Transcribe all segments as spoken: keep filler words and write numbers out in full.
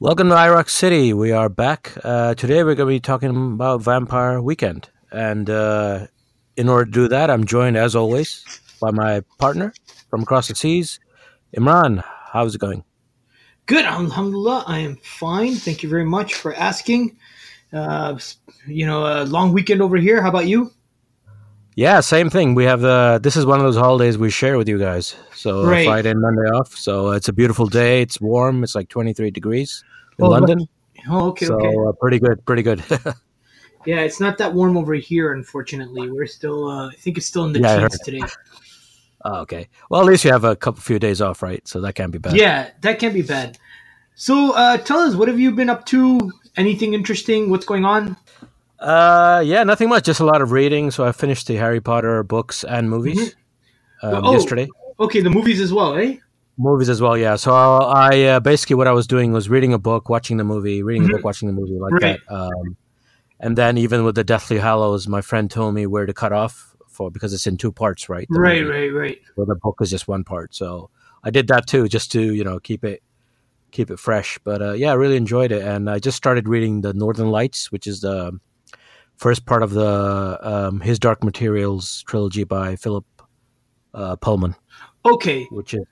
Welcome to iRock City. We are back. Uh, today we're going to be talking about Vampire Weekend. And uh, in order to do that, I'm joined, as always, by my partner from across the seas, Imran. How's it going? Good. Alhamdulillah. I am fine. Thank you very much for asking. Uh, you know, a long weekend over here. How about you? Yeah, same thing. We have uh, this is one of those holidays we share with you guys. So right. Friday and Monday off. So it's a beautiful day. It's warm. It's like twenty-three degrees in oh, London. Oh, okay, so, okay. So uh, pretty good, pretty good. Yeah, it's not that warm over here, unfortunately. We're still, uh, I think it's still in the yeah, teens today. Oh, okay. Well, at least you have a couple few days off, right? So that can't be bad. Yeah, that can't be bad. So uh, tell us, what have you been up to? Anything interesting? What's going on? Uh, yeah, nothing much. Just a lot of reading. So I finished the Harry Potter books and movies mm-hmm. um, oh, yesterday. Okay, the movies as well, eh? Movies as well, yeah. So I uh, basically what I was doing was reading a book, watching the movie, reading mm-hmm. a book, watching the movie, like right. that. Um, and then even with the Deathly Hallows, my friend told me where to cut off for because it's in two parts, right? The right, movie, right, right. Where the book is just one part. So I did that too, just to you know keep it. keep it fresh. But uh, yeah, I really enjoyed it. And I just started reading The Northern Lights, which is the first part of the um, His Dark Materials trilogy by Philip uh, Pullman. Okay. Which is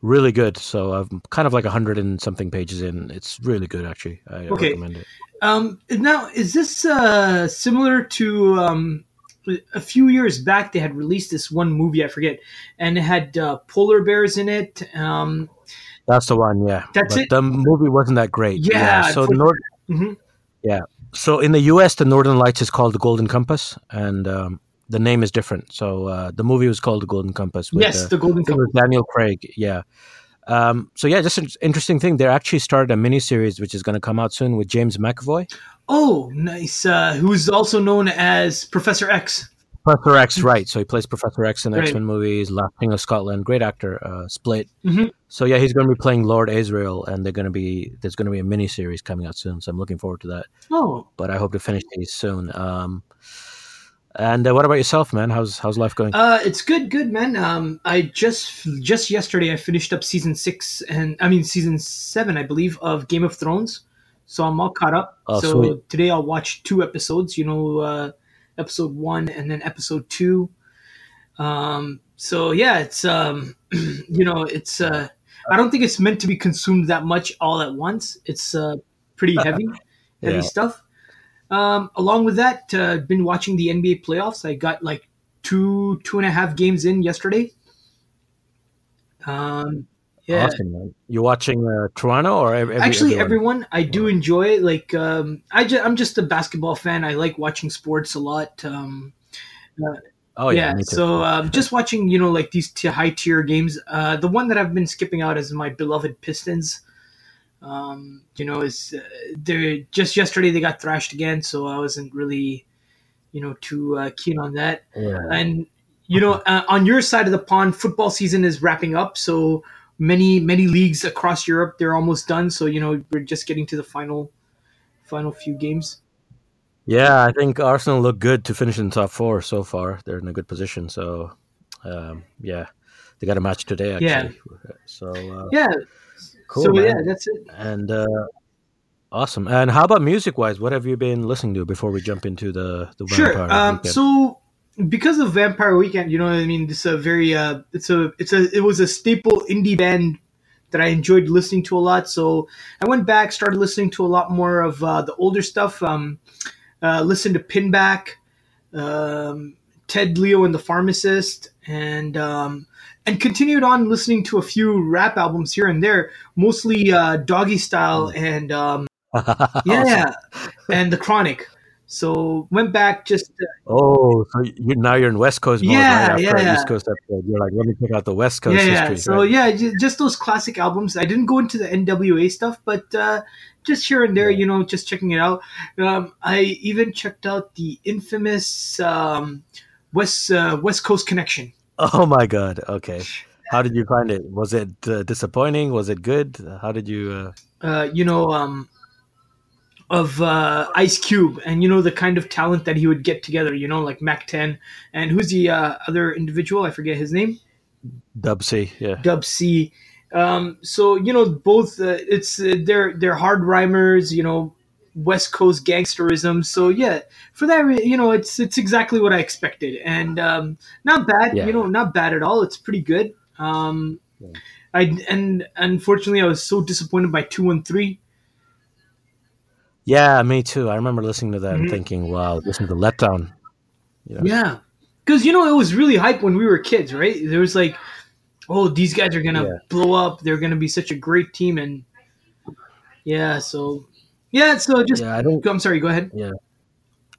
really good. So I'm kind of like a hundred and something pages in. It's really good, actually. I okay. recommend it. Um, now, is this uh, similar to... Um, a few years back, they had released this one movie, I forget, and it had uh, polar bears in it. Um, That's the one, yeah. That's but it. The movie wasn't that great. Yeah. yeah. So the North- mm-hmm. Yeah. So in the U S, the Northern Lights is called The Golden Compass, and um, the name is different. So uh, the movie was called The Golden Compass. With, yes, uh, The Golden Compass. With Daniel Craig, yeah. Um, so yeah, just an interesting thing. They actually started a miniseries, which is going to come out soon with James McAvoy. Oh, nice. Uh, who's also known as Professor X. Professor X, right. So he plays Professor X in the right. X-Men movies, Last King of Scotland, great actor, uh, Split. Mm-hmm. So yeah, he's going to be playing Lord Azrael, and they're going to be there's going to be a miniseries coming out soon, so I'm looking forward to that. Oh. But I hope to finish these soon. Um, and uh, what about yourself, man? How's how's life going? Uh, it's good, good, man. Um, I just just yesterday I finished up season six, and I mean season seven, I believe, of Game of Thrones. So I'm all caught up. Oh, so sweet. Today I'll watch two episodes, you know, uh, episode one and then episode two. Um, so yeah, it's, um, you know, it's, uh, I don't think it's meant to be consumed that much all at once. It's uh, pretty heavy, heavy yeah. stuff. Um, along with that, I've uh, been watching the N B A playoffs. I got like two, two and a half games in yesterday. Um Yeah. Awesome, man. You're watching uh, Toronto or every, actually everyone? everyone I do yeah. enjoy it. Like um, I ju- I'm just a basketball fan. I like watching sports a lot. Um, uh, oh yeah, yeah. Me too. So um, just watching you know like these t- high tier games. Uh, the one that I've been skipping out is my beloved Pistons. Um, you know, is uh, they just yesterday they got thrashed again, so I wasn't really you know too uh, keen on that. Yeah. And you know uh, on your side of the pond, football season is wrapping up, so. Many many leagues across Europe, they're almost done. So you know we're just getting to the final, final few games. Yeah, I think Arsenal look good to finish in the top four so far. They're in a good position. So um, yeah, they got a match today actually. Yeah. So uh, yeah, cool. So man. yeah, that's it. And uh, awesome. And how about music wise? What have you been listening to before we jump into the the sure. Vampire um, Weekend? So. Because of Vampire Weekend, you know what I mean. It's a very, uh, it's a, it's a, it was a staple indie band that I enjoyed listening to a lot. So I went back, started listening to a lot more of uh, the older stuff. Um, uh, listened to Pinback, um, Ted Leo and the Pharmacist, and um, and continued on listening to a few rap albums here and there, mostly uh, Doggy Style and um, yeah, and The Chronic. So went back just. To, oh, so you, now you're in West Coast mode. Yeah, right? After yeah, East Coast episode, you're like, let me pick out the West Coast yeah, history. Yeah. So right? yeah, just those classic albums. I didn't go into the N W A stuff, but uh, just here and there, yeah. you know, just checking it out. Um, I even checked out the infamous um, West uh, West Coast Connection. Oh my God! Okay, how did you find it? Was it uh, disappointing? Was it good? How did you? Uh... Uh, you know. Um, of uh, Ice Cube and, you know, the kind of talent that he would get together, you know, like Mac ten. And who's the uh, other individual? I forget his name. Dub C, yeah. Dub C. Um, so, you know, both, uh, it's uh, they're, they're hard rhymers, you know, West Coast gangsterism. So, yeah, for that, you know, it's it's exactly what I expected. And um, not bad, yeah. you know, not bad at all. It's pretty good. Um, yeah. I And unfortunately, I was so disappointed by two one three. Yeah, me too. I remember listening to that mm-hmm. and thinking, wow, this is a letdown. You know? Yeah. Because, you know, it was really hype when we were kids, right? There was like, oh, these guys are going to yeah. blow up. They're going to be such a great team. And yeah, so, yeah, so just, yeah, I don't, I'm sorry, go ahead. Yeah.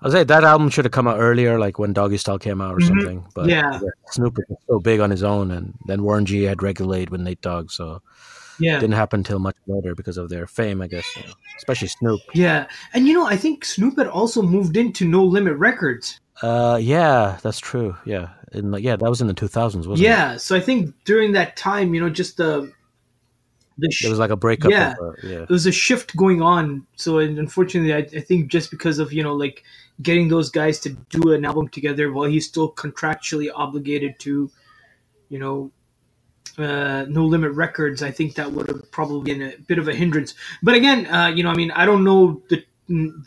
I was saying that album should have come out earlier, like when Doggy Style came out or mm-hmm. something. But yeah. yeah, Snoop was so big on his own. And then Warren G had Regulate with Nate Dogg. So. Yeah, it didn't happen till much later because of their fame, I guess, you know, especially Snoop. Yeah, and you know, I think Snoop had also moved into No Limit Records. Uh, yeah, that's true. Yeah, and like, yeah, that was in the two thousands, wasn't yeah, it? Yeah, so I think during that time, you know, just the the sh- there was like a breakup. Yeah, of, uh, yeah, there was a shift going on. So unfortunately, I, I think just because of, you know, like getting those guys to do an album together while he's still contractually obligated to, you know. Uh, No Limit Records, I think that would have probably been a bit of a hindrance. But again, uh, you know, I mean, I don't know the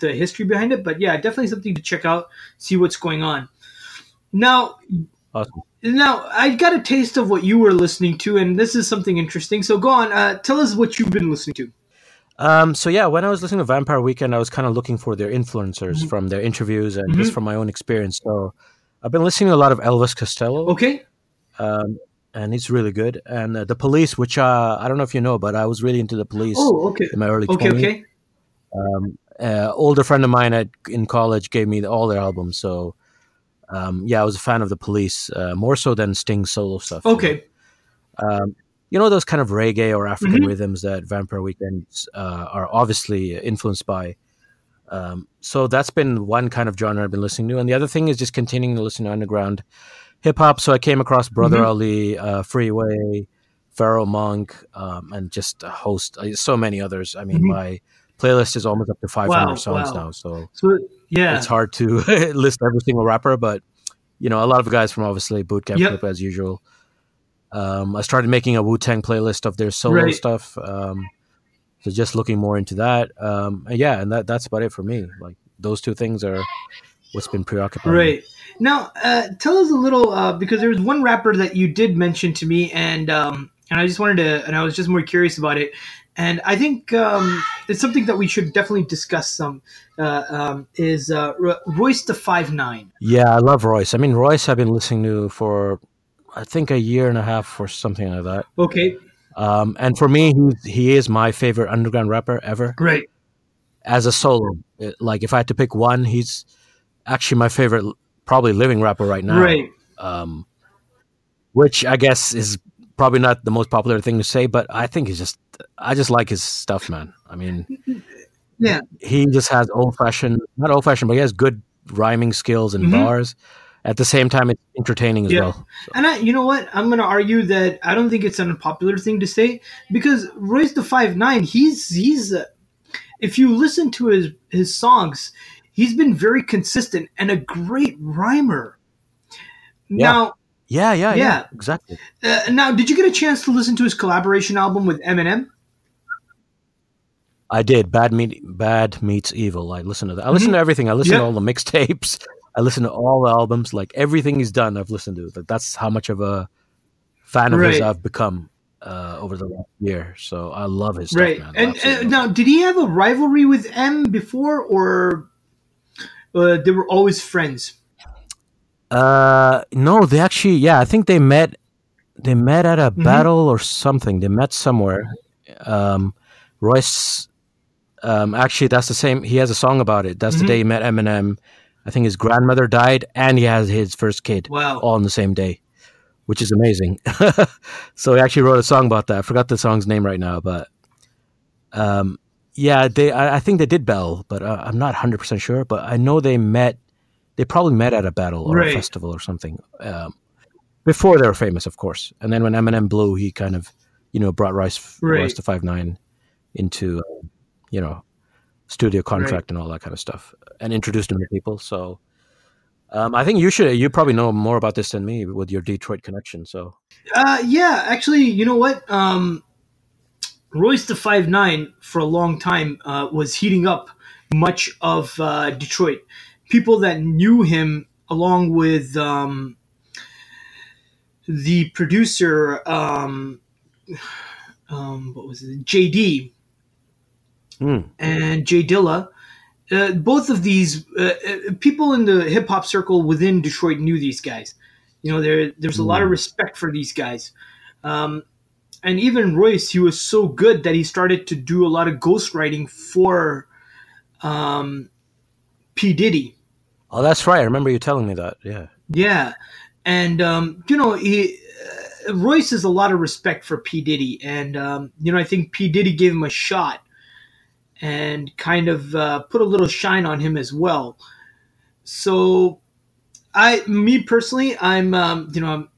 the history behind it, but yeah, definitely something to check out, see what's going on. Now, awesome. Now I got a taste of what you were listening to, and this is something interesting. So go on, uh, tell us what you've been listening to. Um, so yeah, when I was listening to Vampire Weekend, I was kind of looking for their influencers mm-hmm. from their interviews and mm-hmm. just from my own experience. So I've been listening to a lot of Elvis Costello. Okay. Um, And it's really good. And uh, The Police, which uh, I don't know if you know, but I was really into The Police oh, okay. in my early okay, twenties. Okay. Um, uh, older friend of mine at, in college gave me the, all their albums. So, um, yeah, I was a fan of The Police, uh, more so than Sting's solo stuff. Okay. You know, um, you know those kind of reggae or African mm-hmm. rhythms that Vampire Weekend uh, are obviously influenced by. Um, so that's been one kind of genre I've been listening to. And the other thing is just continuing to listen to underground hip-hop, so I came across Brother mm-hmm. Ali, uh, Freeway, Pharaoh Monk, um, and just a host, uh, so many others. I mean, mm-hmm. my playlist is almost up to five hundred wow, songs wow. now, so, so yeah, it's hard to list every single rapper, but, you know, a lot of guys from, obviously, Bootcamp yep. Clip, as usual. Um, I started making a Wu-Tang playlist of their solo right. stuff, um, so just looking more into that. Um, and yeah, and that, that's about it for me. Like, those two things are what's been preoccupying right me. Now uh tell us a little uh because there was one rapper that you did mention to me, and um and I just wanted to and I was just more curious about it, and I think um it's something that we should definitely discuss some uh um is uh Royce da five nine. Yeah, I love Royce. I mean, Royce I've been listening to for I think a year and a half or something like that. Okay. Um and for me, he, he is my favorite underground rapper ever, right, as a solo. Like, if I had to pick one, he's actually my favorite probably living rapper right now, right. Um, which I guess is probably not the most popular thing to say, but I think he's just I just like his stuff, man. I mean, yeah, he just has old-fashioned not old-fashioned but he has good rhyming skills and mm-hmm. bars. At the same time, it's entertaining as yeah. well. So. And I, you know what? I'm going to argue that I don't think it's an unpopular thing to say, because Royce da five nine, he's he's uh, if you listen to his his songs, he's been very consistent and a great rhymer. Yeah. Now, yeah, yeah, yeah, yeah. exactly. Uh, now, did you get a chance to listen to his collaboration album with Eminem? I did. Bad, meet, Bad Meets Evil. I listened to that. I listened mm-hmm. to everything. I listened yeah. to all the mixtapes. I listened to all the albums. Like, everything he's done, I've listened to. Like, that's how much of a fan of right. his I've become uh, over the last year. So I love his right. stuff, man. And, and now, did he have a rivalry with M before, or... Uh, they were always friends. Uh, no, they actually, yeah, I think they met. They met at a mm-hmm. battle or something. They met somewhere. Um, Royce, um, actually, that's the same. He has a song about it. That's mm-hmm. the day he met Eminem. I think his grandmother died, and he has his first kid. Wow! All on the same day, which is amazing. So he actually wrote a song about that. I forgot the song's name right now, but. Um, Yeah, they. I, I think they did battle, but uh, I'm not one hundred percent sure. But I know they met. They probably met at a battle or right. a festival or something um, before they were famous, of course. And then when Eminem blew, he kind of, you know, brought Royce, right. Royce da five nine into, uh, you know, studio contract right. and all that kind of stuff, and introduced them to people. So um, I think you should, you probably know more about this than me with your Detroit connection. So uh, yeah, actually, you know what? Um, Royce da five nine for a long time uh, was heating up much of uh, Detroit. People that knew him, along with um, the producer, um, um, what was it, J D mm. and Jay Dilla. Uh, both of these uh, people in the hip hop circle within Detroit knew these guys. You know, there there's a mm. lot of respect for these guys. Um, and even Royce, he was so good that he started to do a lot of ghostwriting for um, P. Diddy. Oh, that's right. I remember you telling me that. Yeah. Yeah. And, um, you know, he, uh, Royce has a lot of respect for P. Diddy. And, um, you know, I think P. Diddy gave him a shot and kind of uh, put a little shine on him as well. So I, me personally, I'm, um, you know, I'm,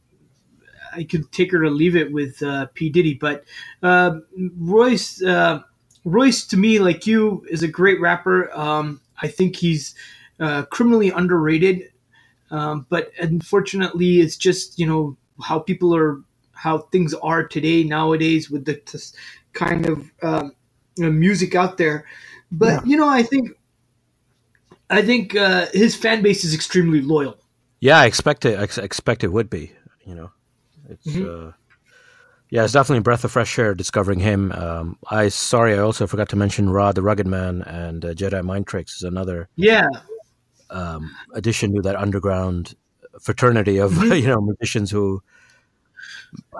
I could take her to leave it with uh, P. Diddy. But uh, Royce, uh, Royce to me, like you, is a great rapper. Um, I think he's... Uh, criminally underrated, um, but unfortunately, it's just, you know, how people are, how things are today nowadays with the t- kind of um, you know, music out there. But yeah. you know, I think, I think uh, his fan base is extremely loyal. Yeah, I expect it. I ex- expect it would be. You know, it's mm-hmm. uh, yeah, it's definitely a breath of fresh air discovering him. Um, I sorry, I also forgot to mention Ra the Rugged Man and uh, Jedi Mind Tricks is another. Yeah. Um, addition to that underground fraternity of mm-hmm. you know, musicians who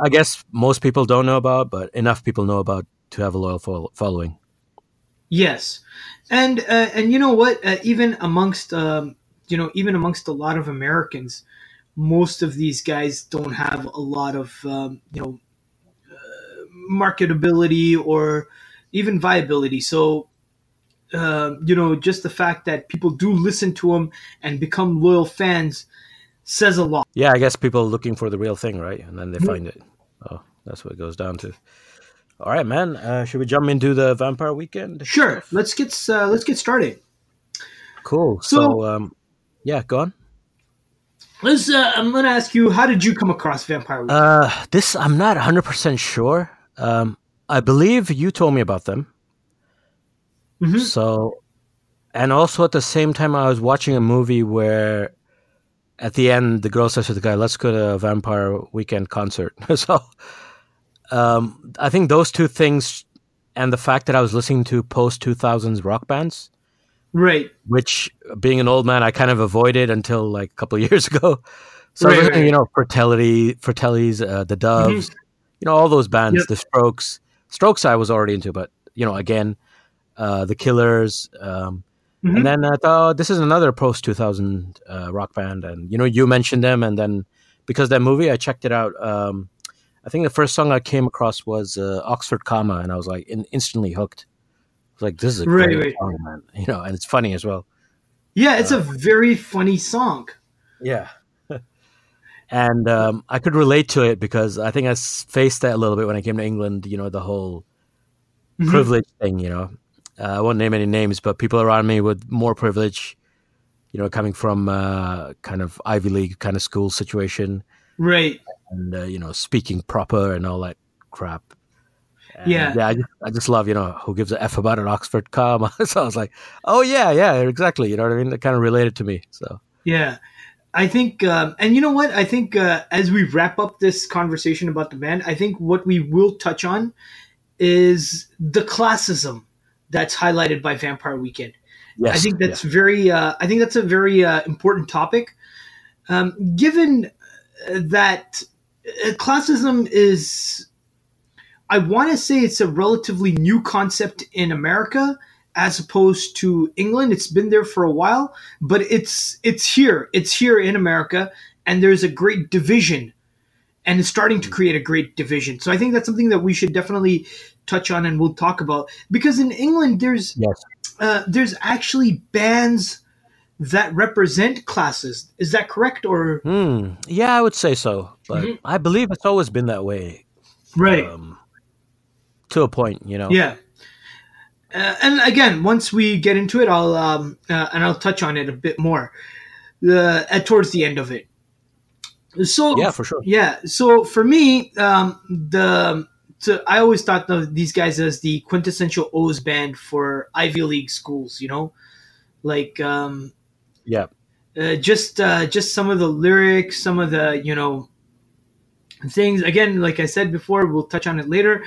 I guess most people don't know about, but enough people know about to have a loyal fo- following. Yes, and uh, and you know what? Uh, even amongst um, you know, even amongst a lot of Americans, most of these guys don't have a lot of um, you know uh, marketability or even viability. So. Uh, you know, just the fact that people do listen to him and become loyal fans says a lot. Yeah, I guess people are looking for the real thing, right? And then they mm-hmm. find it. Oh, that's what it goes down to. All right, man. Uh, should we jump into the Vampire Weekend? Sure. Stuff? Let's get uh, let's get started. Cool. So, so um, yeah, go on. Let's. Uh, I'm going to ask you, how did you come across Vampire Weekend? Uh, this I'm not one hundred percent sure. Um, I believe you told me about them. Mm-hmm. So, and also at the same time, I was watching a movie where at the end, the girl says to the guy, let's go to a Vampire Weekend concert. so, um, I think those two things and the fact that I was listening to post two thousands rock bands, right? Which, being an old man, I kind of avoided until like a couple of years ago. So, right, right. you know, Fratelli, Fratelli's, uh, the Doves, mm-hmm. you know, all those bands, yep. the Strokes. Strokes I was already into, but, you know, again... Uh, the Killers, um, mm-hmm. and then I thought, oh, this is another post two thousand uh, rock band, and you know, you mentioned them, and then because of that movie, I checked it out. Um, I think the first song I came across was uh, Oxford Comma, and I was like in- instantly hooked. I was like, this is a great right, right. song, man, you know, and it's funny as well. Yeah, it's uh, a very funny song. Yeah, and um, I could relate to it because I think I faced that a little bit when I came to England. You know, the whole mm-hmm. privilege thing, you know. Uh, I won't name any names, but people around me with more privilege, you know, coming from uh, kind of Ivy League kind of school situation. Right. And, uh, you know, speaking proper and all that crap. And, yeah. Yeah, I just, I just love, you know, who gives a F about an Oxford comma. So I was like, oh, yeah, yeah, exactly. You know what I mean? That kind of related to me. So. Yeah. I think, um, and you know what? I think uh, as we wrap up this conversation about the band, I think what we will touch on is the classism that's highlighted by Vampire Weekend. Yes, I think that's yeah. very. Uh, I think that's a very uh, important topic, um, given that classism is. I want to say it's a relatively new concept in America, as opposed to England. It's been there for a while, but it's it's here. It's here in America, and there's a great division, and it's starting to create a great division. So I think that's something that we should definitely touch on and we'll talk about, because in England there's yes. uh, there's actually bands that represent classes. Is that correct? Or mm, yeah, I would say so. But mm-hmm. I believe it's always been that way, right? Um, to a point, you know. Yeah, Uh, and again, once we get into it, I'll um, uh, and I'll touch on it a bit more uh, at towards the end of it. So yeah, for sure. Yeah, so for me, um, the so I always thought of these guys as the quintessential O's band for Ivy League schools. You know, like um, yeah, uh, just uh, just some of the lyrics, some of the you know things. Again, like I said before, we'll touch on it later.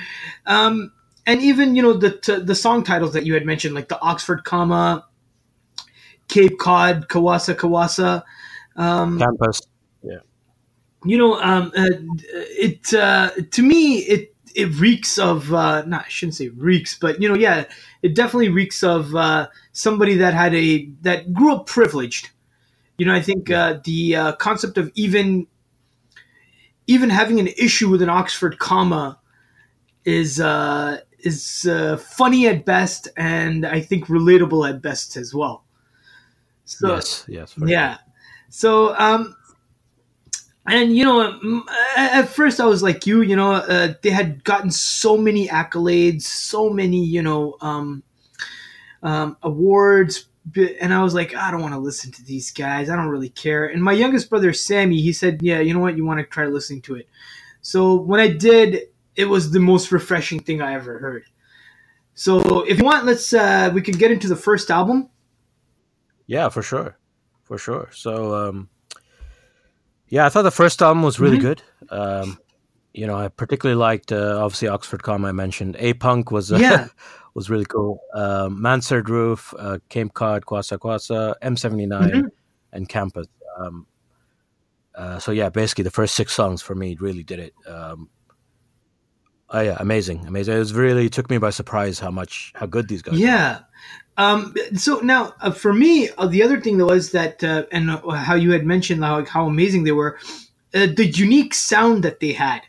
Um, And even, you know, the t- the song titles that you had mentioned, like the Oxford Comma, Cape Cod, Kwassa Kwassa. Um, Campus, yeah. You know, um, uh, it uh, to me, it it reeks of, uh, not, I shouldn't say reeks, but, you know, yeah, it definitely reeks of uh, somebody that had a, that grew up privileged. You know, I think uh, the uh, concept of even, even having an issue with an Oxford Comma is, uh, is uh, funny at best, and I think relatable at best as well. So, yes, yes. Yeah. Sure. So, um, and, you know, at first I was like you, you know, uh, they had gotten so many accolades, so many, you know, um, um, awards, and I was like, I don't want to listen to these guys. I don't really care. And my youngest brother, Sammy, he said, yeah, you know what? You want to try listening to it. So when I did, it was the most refreshing thing I ever heard. So if you want, let's uh, we can get into the first album. Yeah, for sure. For sure. So, um, yeah, I thought the first album was really mm-hmm. good. Um, you know, I particularly liked, uh, obviously, Oxford Comma I mentioned. A-Punk was uh, yeah. was really cool. Uh, Mansard Roof, uh, Cape Cod, Kwassa Kwassa, M seventy-nine, mm-hmm. and Campus. Um, uh, so, yeah, basically the first six songs for me really did it. Um Oh yeah, amazing, amazing! It was really it took me by surprise how much how good these guys. Yeah, were. Um, so now uh, for me, uh, the other thing that was that, uh, and uh, how you had mentioned how how amazing they were, uh, the unique sound that they had,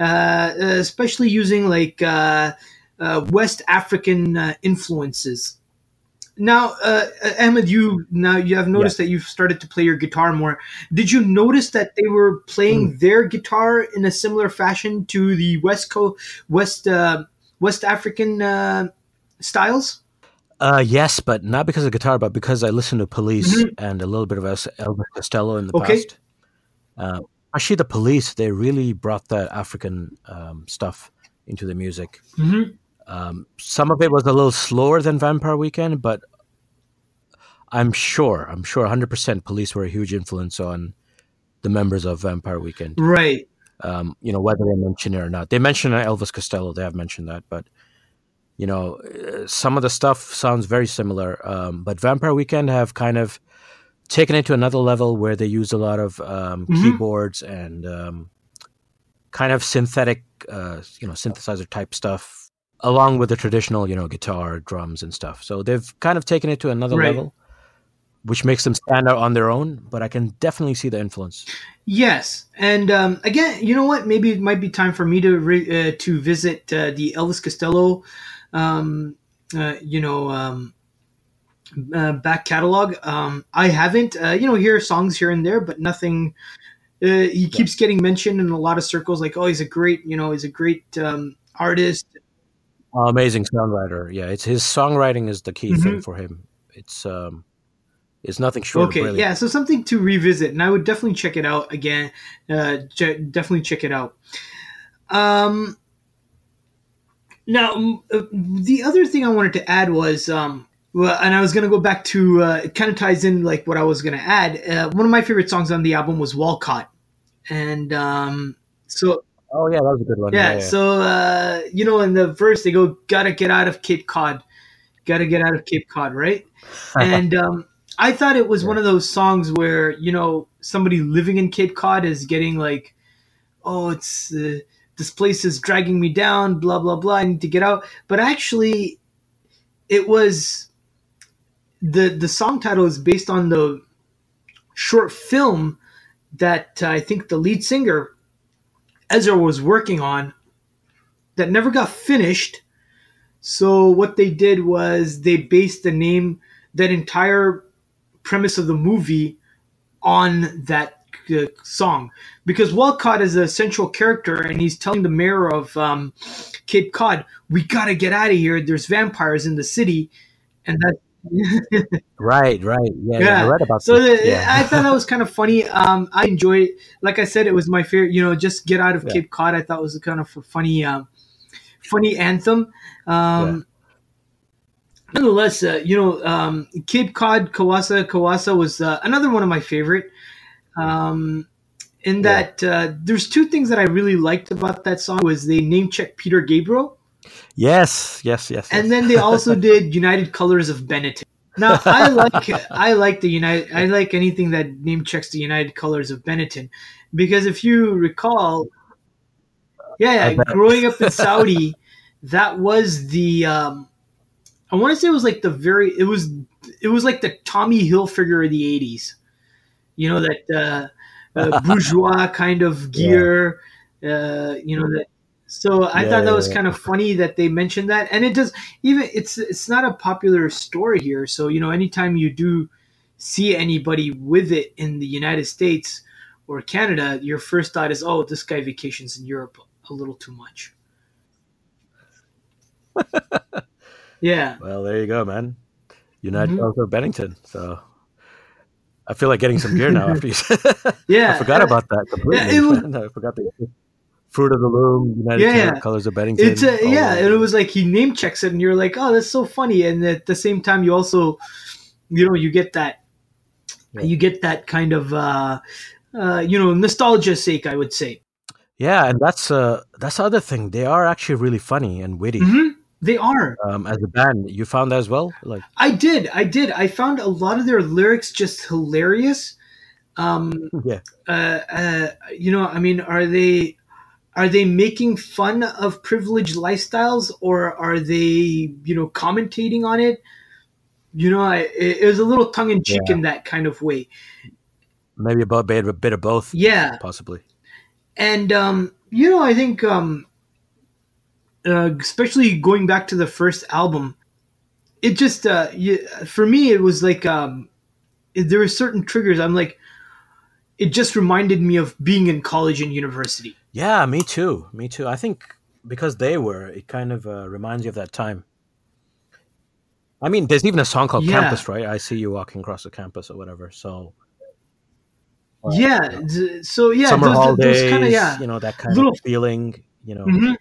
uh, especially using like uh, uh, West African uh, influences. Now, uh, Ahmed, you now you have noticed yeah. that you've started to play your guitar more. Did you notice that they were playing mm. their guitar in a similar fashion to the West Co- West uh, West African uh, styles? Uh, yes, but not because of guitar, but because I listened to Police mm-hmm. and a little bit of Elvis Costello in the okay. past. Uh, actually, the Police, they really brought that African um, stuff into the music. Mm-hmm. Um, some of it was a little slower than Vampire Weekend, but I'm sure, I'm sure one hundred percent Police were a huge influence on the members of Vampire Weekend. Right. Um, you know, whether they mention it or not. They mentioned Elvis Costello, they have mentioned that, but, you know, some of the stuff sounds very similar. Um, but Vampire Weekend have kind of taken it to another level where they used a lot of um, mm-hmm. keyboards and um, kind of synthetic, uh, you know, synthesizer type stuff, along with the traditional, you know, guitar, drums and stuff. So they've kind of taken it to another right. level, which makes them stand out on their own, but I can definitely see the influence. Yes. And um, again, you know what? Maybe it might be time for me to re- uh, to visit uh, the Elvis Costello, um, uh, you know, um, uh, back catalog. Um, I haven't, uh, you know, hear songs here and there, but nothing. Uh, he yeah. keeps getting mentioned in a lot of circles like, oh, he's a great, you know, he's a great um, artist. Amazing songwriter, yeah. It's his songwriting is the key mm-hmm. thing for him. It's um, it's nothing short. Okay, of yeah. So something to revisit, and I would definitely check it out again. Uh, j- definitely check it out. Um, now uh, the other thing I wanted to add was um, well, and I was going to go back to uh, it. Kind of ties in like what I was going to add. Uh, one of my favorite songs on the album was Walcott, and um, so. Oh, yeah, that was a good one. Yeah, yeah, yeah. so, uh, you know, in the verse, they go, gotta get out of Cape Cod. Gotta get out of Cape Cod, right? And um, I thought it was yeah. one of those songs where, you know, somebody living in Cape Cod is getting like, oh, it's uh, this place is dragging me down, blah, blah, blah. I need to get out. But actually, it was the, the song title is based on the short film that uh, I think the lead singer, Ezra, was working on that never got finished. So what they did was they based the name, that entire premise of the movie on that uh, song, because Walcott is a central character and he's telling the mayor of um, Cape Cod, we got to get out of here. There's vampires in the city. And that. right, right. Yeah, yeah. I read about so that. Yeah. I thought that was kind of funny. Um, I enjoyed it. Like I said, it was my favorite, you know, just get out of yeah. Cape Cod. I thought it was kind of a funny, um, funny anthem. Um, yeah. Nonetheless, uh, you know, um, Cape Cod Kwassa Kwassa was uh, another one of my favorite. Um, in that, yeah. uh, there's two things that I really liked about that song was they name checked Peter Gabriel. Yes, yes, yes. And yes. then they also did United Colors of Benetton. Now I like I like the United I like anything that name checks the United Colors of Benetton, because if you recall, yeah, yeah growing up in Saudi, that was the. Um, I want to say it was like the very it was it was like the Tommy Hilfiger of the eighties, you know, that uh, uh, bourgeois kind of gear, yeah. uh, you know that. So I yeah, thought that yeah, was yeah. kind of funny that they mentioned that, and it does even it's it's not a popular story here. So you know, anytime you do see anybody with it in the United States or Canada, your first thought is, oh, this guy vacations in Europe a little too much. Yeah. Well, there you go, man. United Colors of Bennington. So I feel like getting some gear now after you said Yeah. I forgot about that completely. Yeah, was, I forgot the Fruit of the Loom, United yeah, Colors of Bennington. It's a, yeah, it was like he name checks it and you're like, oh, that's so funny. And at the same time, you also, you know, you get that, yeah. you get that kind of, uh, uh, you know, nostalgia's sake, I would say. Yeah. And that's, uh, that's the other thing. They are actually really funny and witty. Mm-hmm. They are. Um, as a band, you found that as well? Like I did. I did. I found a lot of their lyrics just hilarious. Um, yeah. Uh, uh, you know, I mean, are they are they making fun of privileged lifestyles, or are they, you know, commentating on it? You know, I, it, it was a little tongue in cheek yeah. in that kind of way. Maybe a bit, a bit of both. Yeah. Possibly. And, um, you know, I think... Um, Uh, especially going back to the first album, it just uh, you, for me it was like um, there were certain triggers. I'm like, it just reminded me of being in college and university. Yeah, me too, me too. I think because they were, it kind of uh, reminds you of that time. I mean, there's even a song called yeah. Campus, right? I see you walking across the campus or whatever. So. Uh, yeah. You know, so yeah, summer those, holidays. Those kinda, yeah. You know that kind Little, of feeling. You know. Mm-hmm.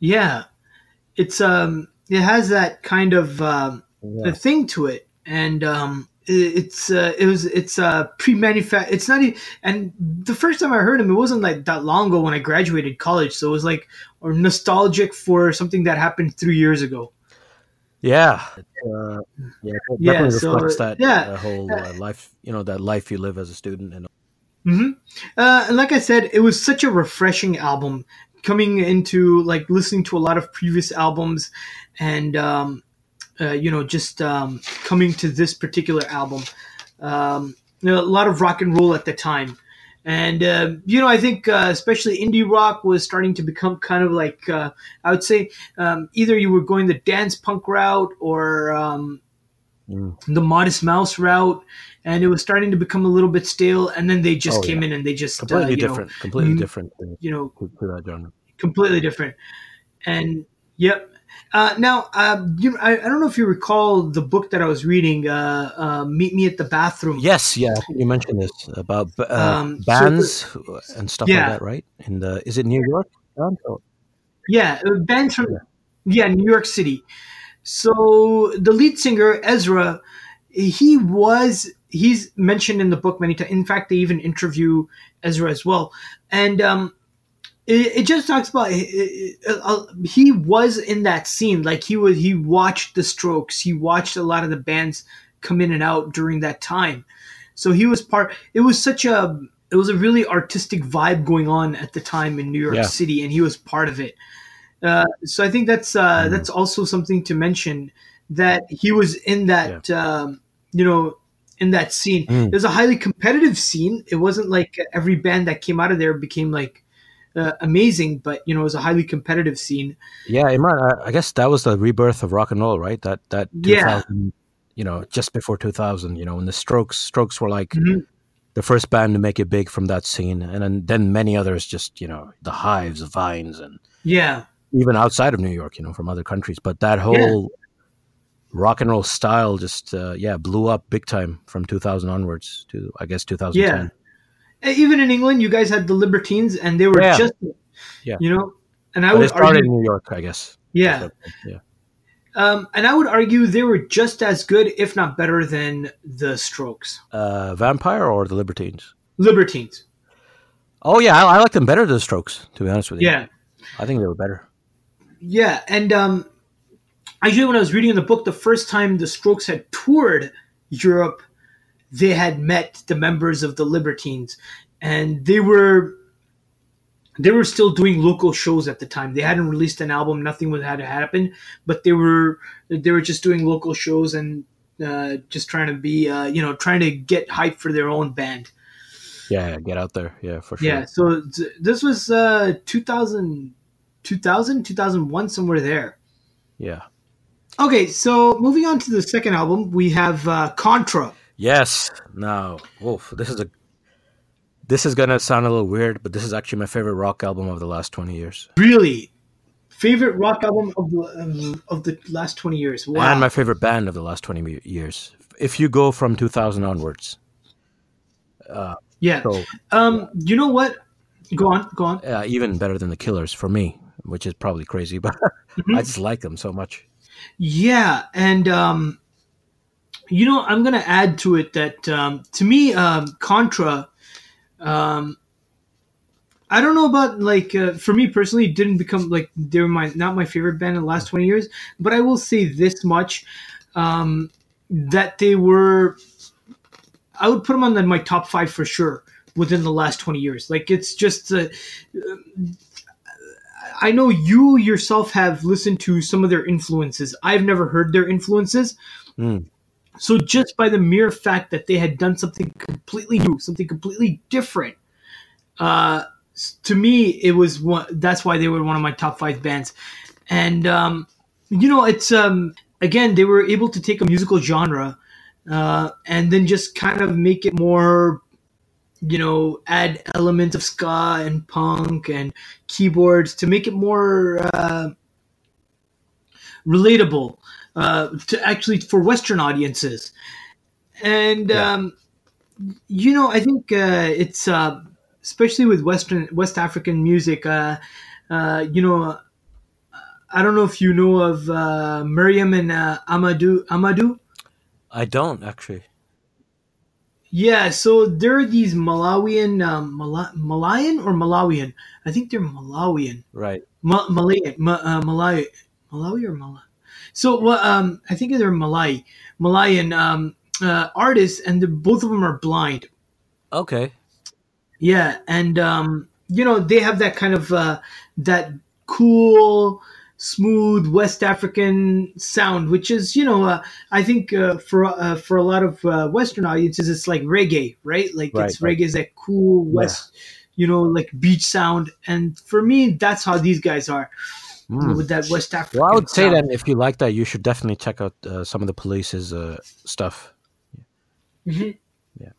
Yeah, it's um, it has that kind of um, yeah. thing to it, and um, it, it's uh, it was it's uh, pre-manufactured. It's not, even, and the first time I heard him, it wasn't like that long ago when I graduated college, so it was like or nostalgic for something that happened three years ago. Yeah, uh, yeah, it yeah, definitely so, reflects that yeah. uh, whole uh, life, you know, that life you live as a student, and. Mm-hmm. Uh, and like I said, it was such a refreshing album. Coming into like listening to a lot of previous albums and, um, uh, you know, just um, coming to this particular album, um, you know, a lot of rock and roll at the time. And, uh, you know, I think uh, especially indie rock was starting to become kind of like, uh, I would say um, either you were going the dance punk route or um, mm. the Modest Mouse route. And it was starting to become a little bit stale, and then they just oh, came yeah. in and they just completely uh, you different, know, completely different, you know, to, to that genre. Completely different. And yep. Uh, now, uh, you know, I, I don't know if you recall the book that I was reading, uh, uh, "Meet Me at the Bathroom." Yes, yeah, you mentioned this about uh, um, bands so the, and stuff yeah. like that, right? In the is it New York? Or? Yeah, bands from yeah. yeah New York City. So the lead singer Ezra, he was. He's mentioned in the book many times. In fact, they even interview Ezra as well. And um, it, it just talks about it, it, uh, he was in that scene. Like he was, he watched the Strokes. He watched a lot of the bands come in and out during that time. So he was part. It was such a. It was a really artistic vibe going on at the time in New York yeah. City, and he was part of it. Uh, so I think that's uh, mm. that's also something to mention, that he was in that. Yeah. Um, you know. In that scene, mm. it was a highly competitive scene. It wasn't like every band that came out of there became like uh, amazing, but you know, it was a highly competitive scene. Yeah, Imran, I guess that was the rebirth of rock and roll, right? That that two thousand, yeah. you know, just before two thousand, you know, when the Strokes Strokes were like mm-hmm. the first band to make it big from that scene. And then, then many others just, you know, the Hives, the Vines, and yeah, even outside of New York, you know, from other countries. But that whole yeah. rock and roll style just, uh, yeah, blew up big time from two thousand onwards to, I guess, two thousand ten. Yeah. Even in England, you guys had the Libertines, and they were yeah. just, yeah. you know, and I but would it started argue, in New York, I guess. Yeah. Yeah. Um, and I would argue they were just as good, if not better, than the Strokes. Uh, Vampire or the Libertines? Libertines. Oh, yeah. I, I like them better than the Strokes, to be honest with you. Yeah. I think they were better. Yeah. And um, actually, when I was reading the book, the first time the Strokes had toured Europe, they had met the members of the Libertines. And they were... They were still doing local shows at the time. They hadn't released an album; nothing had to happen. But they were they were just doing local shows and uh, just trying to be, uh, you know, trying to get hype for their own band. Yeah, get out there, yeah, for sure. Yeah, so th- this was uh, two thousand, two thousand, two thousand one, somewhere there. Yeah. Okay, so moving on to the second album, we have uh, Contra. Yes. Now, oof, this is a. This is going to sound a little weird, but this is actually my favorite rock album of the last twenty years. Really? Favorite rock album of the, of the last twenty years? Wow. And my favorite band of the last twenty years. If you go from two thousand onwards. Uh, yeah. So, um, you know what? Go on. Go on. Uh, even better than The Killers for me, which is probably crazy, but mm-hmm. I just like them so much. Yeah. And... Um, you know, I'm going to add to it that um, to me, um, Contra... Um, I don't know about like uh, for me personally, it didn't become like they were my not my favorite band in the last twenty years. But I will say this much, um, that they were. I would put them on the, my top five for sure within the last twenty years. Like it's just, uh, I know you yourself have listened to some of their influences. I've never heard their influences. Mm. So just by the mere fact that they had done something completely new, something completely different, uh, to me, it was one, that's why they were one of my top five bands. And, um, you know, it's, um, again, they were able to take a musical genre uh, and then just kind of make it more, you know, add elements of ska and punk and keyboards to make it more uh, relatable. Uh, to actually for Western audiences. And, yeah. um, you know, I think uh, it's, uh, especially with Western West African music, uh, uh, you know, I don't know if you know of uh, Miriam and uh, Amadou. Amadou? I don't, actually. Yeah, so there are these Malawian, um, Mala- Malayan or Malawian? I think they're Malawian. Right. Ma- Malayan, Ma- uh, Malawi. Malawi or Malawi? So well, um, I think they're Malay, Malayan um, uh, artists, and the, both of them are blind. Okay. Yeah, and um, you know they have that kind of uh, that cool, smooth West African sound, which is you know uh, I think uh, for uh, for a lot of uh, Western audiences it's like reggae, right? Like right, it's right. Reggae is that cool West, yeah. You know, like beach sound, and for me that's how these guys are. Mm. With that West African well, I would sound. Say that if you like that, you should definitely check out uh, some of the Police's uh, stuff. Mm-hmm. Yeah,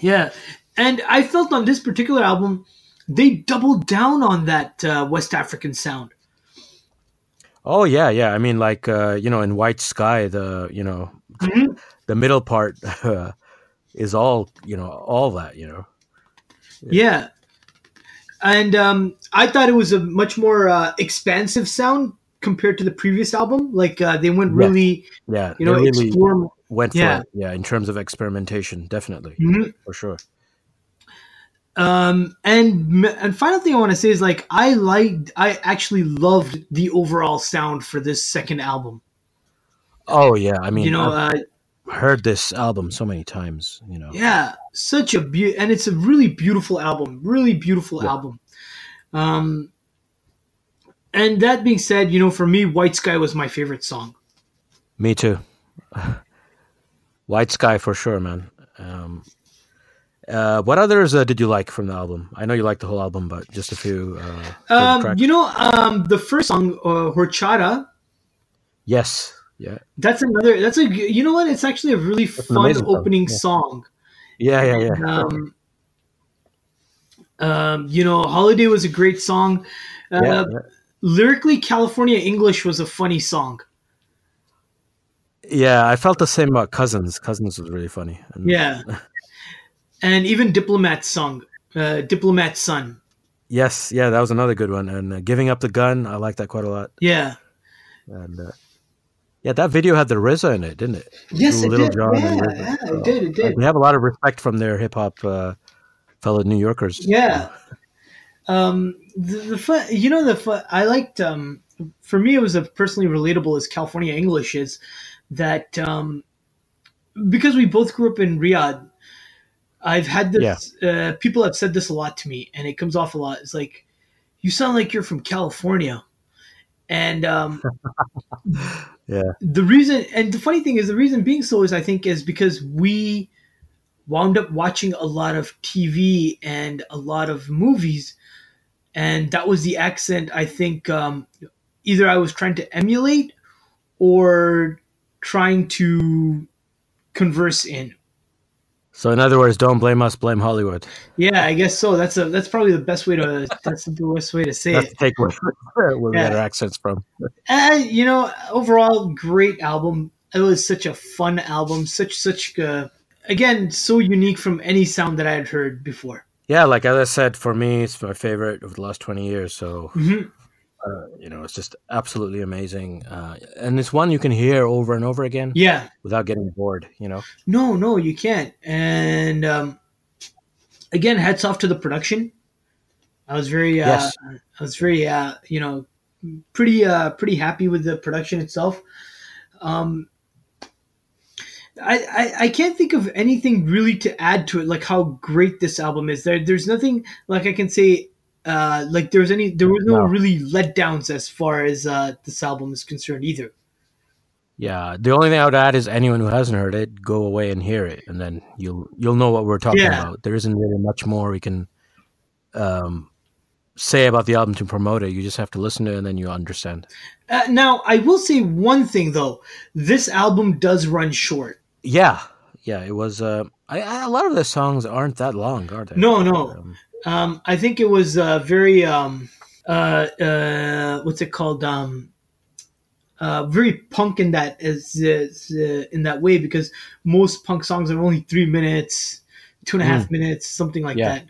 yeah, and I felt on this particular album, they doubled down on that uh, West African sound. Oh yeah, yeah. I mean, like uh, you know, in White Sky, the you know, mm-hmm. the middle part uh, is all you know, all that you know. Yeah. yeah. And um, I thought it was a much more uh, expansive sound compared to the previous album. Like uh, they went really, yeah, yeah. you know, they really explore- went yeah. for it. Yeah, in terms of experimentation, definitely mm-hmm. for sure. Um, and and final thing I want to say is like I liked, I actually loved the overall sound for this second album. Oh yeah, I mean, you know. Uh, heard this album so many times, you know. Yeah, such a be- and it's a really beautiful album, really beautiful yeah. album. Um, and that being said, you know, for me, White Sky was my favorite song. Me too. White Sky for sure, man. Um, uh, what others uh, did you like from the album? I know you liked the whole album, but just a few. Uh, um, you know, um, the first song, uh, Horchata. Yes. Yeah, that's another. That's a. You know what? It's actually a really it's fun opening song. Yeah. Yeah, yeah, yeah. Um, um, you know, Holiday was a great song. Uh, yeah, yeah. Lyrically, California English was a funny song. Yeah, I felt the same about Cousins. Cousins was really funny. And yeah. And even Diplomat's song, uh, Diplomat's Son. Yes, yeah, that was another good one. And uh, Giving Up the Gun, I like that quite a lot. Yeah. And uh, yeah, that video had the R Z A in it, didn't it? Yes, it Little did. John yeah, yeah, so, it did. It did. Like, we have a lot of respect from their hip-hop uh, fellow New Yorkers. Yeah. Um, the, the fun, you know, the fun, I liked, um, for me, it was a personally relatable as California English is that, um, because we both grew up in Riyadh, I've had this, yeah. uh, people have said this a lot to me and it comes off a lot. It's like, you sound like you're from California. And, um, yeah, the reason, and the funny thing is the reason being so is I think is because we wound up watching a lot of T V and a lot of movies. And that was the accent. I think um, either I was trying to emulate or trying to converse in. So in other words, don't blame us, blame Hollywood. Yeah, I guess so. That's a that's probably the best way to that's the best way to say that's it. Take where, where yeah. we got our accents from. And, you know, overall, great album. It was such a fun album. Such such uh, again, so unique from any sound that I had heard before. Yeah, like as I said, for me, it's my favorite over the last twenty years. So, mm-hmm. uh, you know, it's just absolutely amazing. Uh, and it's one you can hear over and over again. Yeah. Without getting bored, you know? No, no, you can't. And um, again, hats off to the production. I was very, uh, yes. I was very, uh, you know, pretty, uh, pretty happy with the production itself. Um, I, I, I can't think of anything really to add to it, like how great this album is. There, there's nothing like I can say, uh, like there was any, there was no, no. really letdowns as far as uh, this album is concerned either. Yeah, the only thing I would add is anyone who hasn't heard it, go away and hear it, and then you'll you'll know what we're talking yeah. about. There isn't really much more we can um, say about the album to promote it. You just have to listen to it, and then you understand. Uh, now, I will say one thing though: this album does run short. Yeah, yeah, it was. Uh, I, I, a lot of the songs aren't that long, are they? No, no. Um, um, I think it was uh, very. Um, uh, uh, what's it called? Um, uh, very punk in that is, is uh, in that way because most punk songs are only three minutes, two and a mm. half minutes, something like yeah. that.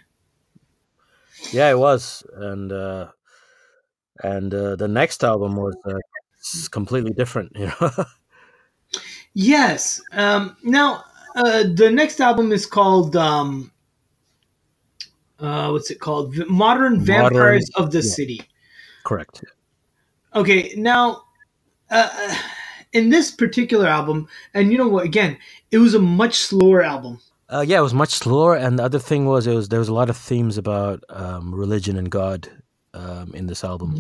Yeah, it was, and uh, and uh, the next album was uh, completely different, you know. Yes. Um, now, uh, the next album is called, um, uh, what's it called? Modern Vampires Modern, of the yeah. City. Correct. Okay. Now, uh, in this particular album, and you know what, again, it was a much slower album. Uh, yeah, it was much slower. And the other thing was, it was there was a lot of themes about um, religion and God um, in this album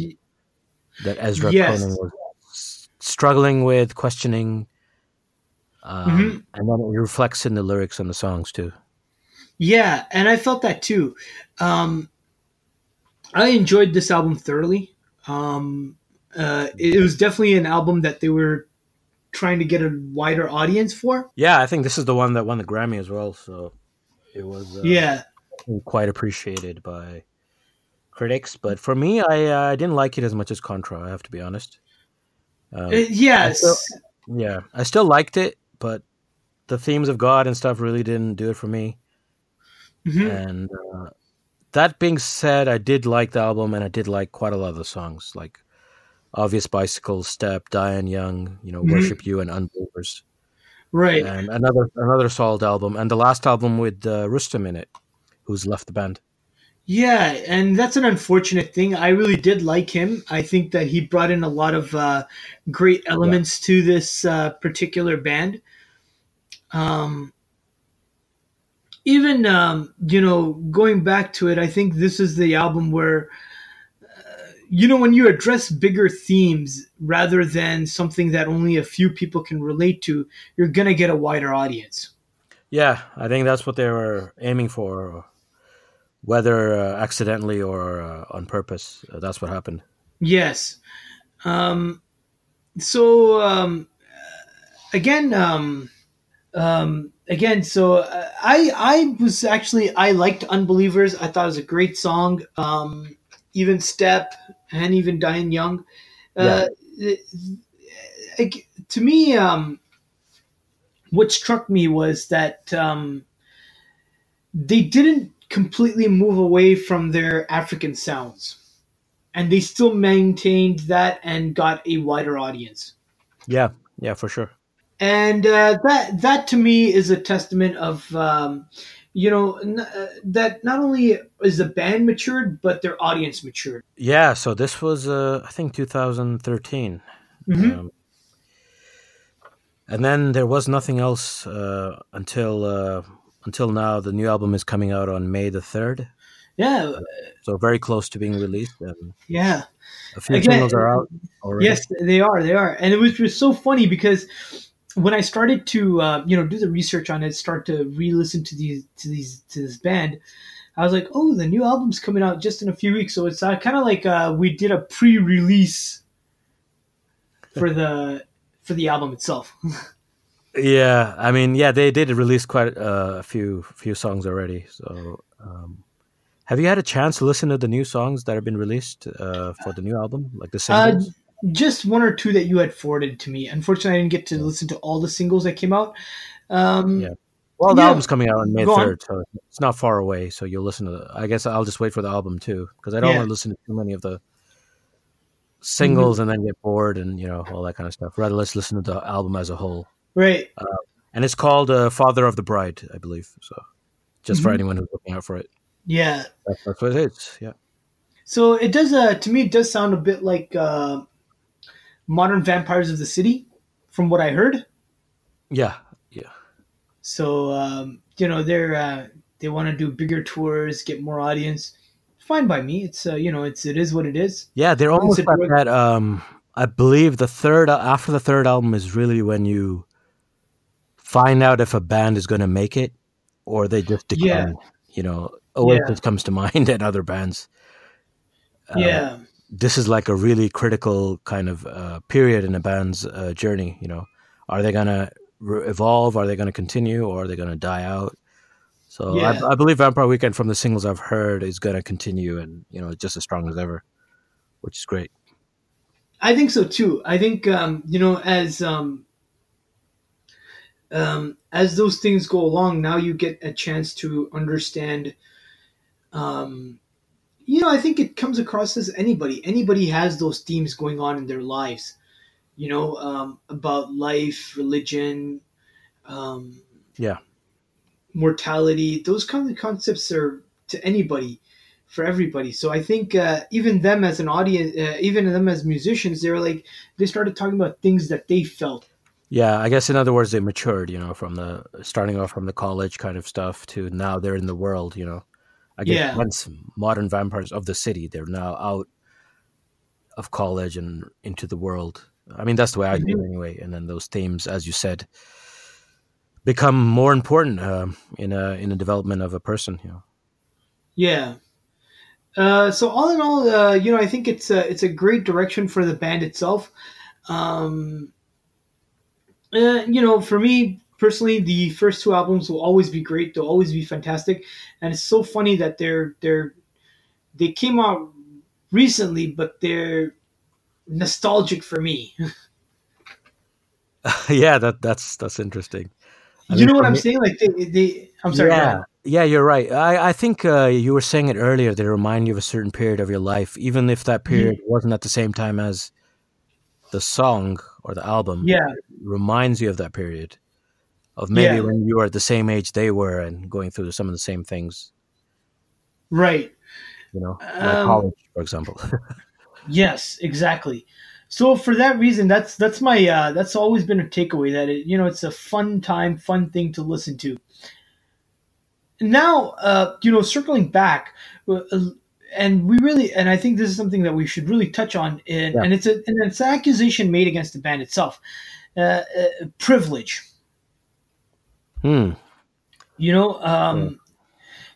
that Ezra yes. Conan was struggling with, questioning. Um, mm-hmm. And then it reflects in the lyrics and the songs too. Yeah, and I felt that too. Um, I enjoyed this album thoroughly. Um, uh, it, it was definitely an album that they were trying to get a wider audience for. Yeah, I think this is the one that won the Grammy as well. So it was uh, yeah quite appreciated by critics. But for me, I uh, I didn't like it as much as Contra. I have to be honest. Um, uh, yes. Still, yeah, I still liked it. But the themes of God and stuff really didn't do it for me. Mm-hmm. And uh, that being said, I did like the album and I did like quite a lot of the songs, like Obvious Bicycle, Step, Diane Young, you know, mm-hmm. Worship You and Unbelievers. Right. And another another solid album. And the last album with uh, Rustam in it, who's left the band. Yeah, and that's an unfortunate thing. I really did like him. I think that he brought in a lot of uh, great elements yeah. to this uh, particular band. Um, even, um, you know, going back to it, I think this is the album where, uh, you know, when you address bigger themes rather than something that only a few people can relate to, you're going to get a wider audience. Yeah, I think that's what they were aiming for. Whether uh, accidentally or uh, on purpose, uh, that's what happened. Yes. Um, so, um, again, um, Um, again, so I I was actually, I liked Unbelievers. I thought it was a great song. Um, even Step and even Diane Young. Uh, yeah. Like, to me, um, what struck me was that um, they didn't completely move away from their African sounds. And they still maintained that and got a wider audience. Yeah, yeah, for sure. And uh, that that to me is a testament of, um, you know, n- that not only is the band matured, but their audience matured. Yeah, so this was, uh, I think, two thousand thirteen. Mm-hmm. Um, and then there was nothing else uh, until uh, until now. The new album is coming out on May the third. Yeah. So very close to being released. Um, yeah. A few singles are out already. Yes, they are. They are. And it was, was so funny because when I started to, uh, you know, do the research on it, start to re-listen to these, to these, to this band, I was like, oh, the new album's coming out just in a few weeks. So it's uh, kind of like uh, we did a pre-release for the, for the album itself. Yeah. I mean, yeah, they did release quite uh, a few, few songs already. So, um, have you had a chance to listen to the new songs that have been released uh, for the new album, like the singles? Uh, just one or two that you had forwarded to me. Unfortunately, I didn't get to listen to all the singles that came out. Um, yeah. Well, the yeah. album's coming out on May third, so it's not far away. So you'll listen to it. I guess I'll just wait for the album too, because I don't yeah. want to listen to too many of the singles mm-hmm. and then get bored and you know all that kind of stuff. Rather, let's listen to the album as a whole. Right. Uh, and it's called uh, "Father of the Bride," I believe. So, just mm-hmm. for anyone who's looking out for it. Yeah, that's what it is. Yeah. So it does. Uh, to me, it does sound a bit like uh, Modern Vampires of the City, from what I heard. Yeah, yeah. So um, you know they're uh, they want to do bigger tours, get more audience. Fine by me. It's uh, you know it's it is what it is. Yeah, they're almost like work- that. Um, I believe the third after the third album is really when you find out if a band is going to make it or they just decline. Yeah. You know. Oasis yeah. comes to mind and other bands. Uh, yeah. This is like a really critical kind of uh, period in a band's uh, journey. You know, are they going to re- evolve? Are they going to continue? Or are they going to die out? So yeah. I, I believe Vampire Weekend, from the singles I've heard, is going to continue and, you know, just as strong as ever, which is great. I think so too. I think, um, you know, as, um, um, as those things go along, now you get a chance to understand. Um, you know, I think it comes across as anybody. Anybody has those themes going on in their lives, you know, um, about life, religion, um, yeah, mortality. Those kind of concepts are to anybody, for everybody. So I think uh, even them as an audience, uh, even them as musicians, they were like they started talking about things that they felt. Yeah, I guess in other words, they matured. You know, from the starting off from the college kind of stuff to now they're in the world. You know. I guess yeah. once Modern Vampires of the City, they're now out of college and into the world. I mean, that's the way I mm-hmm. do it anyway. And then those themes, as you said, become more important uh, in a in the development of a person. You know. Yeah. Uh, so all in all, uh, you know, I think it's a, it's a great direction for the band itself. Um, uh, you know, for me, personally, the first two albums will always be great. They'll always be fantastic, and it's so funny that they're they're they came out recently, but they're nostalgic for me. yeah, that that's that's interesting. I you mean, know what I'm me, saying? Like they, they I'm sorry. Yeah, no. yeah, you're right. I I think uh, you were saying it earlier. They remind you of a certain period of your life, even if that period mm-hmm. wasn't at the same time as the song or the album. Yeah, it reminds you of that period. Of maybe yeah. when you were the same age they were and going through some of the same things. Right. You know, like um, college, for example. Yes, exactly. So for that reason, that's that's my uh, that's always been a takeaway that, it, you know, it's a fun time, fun thing to listen to. Now, uh, you know, circling back, and we really, and I think this is something that we should really touch on. In, yeah. And it's a, and it's an accusation made against the band itself. Uh, uh, privilege. Hmm. You know, um, yeah.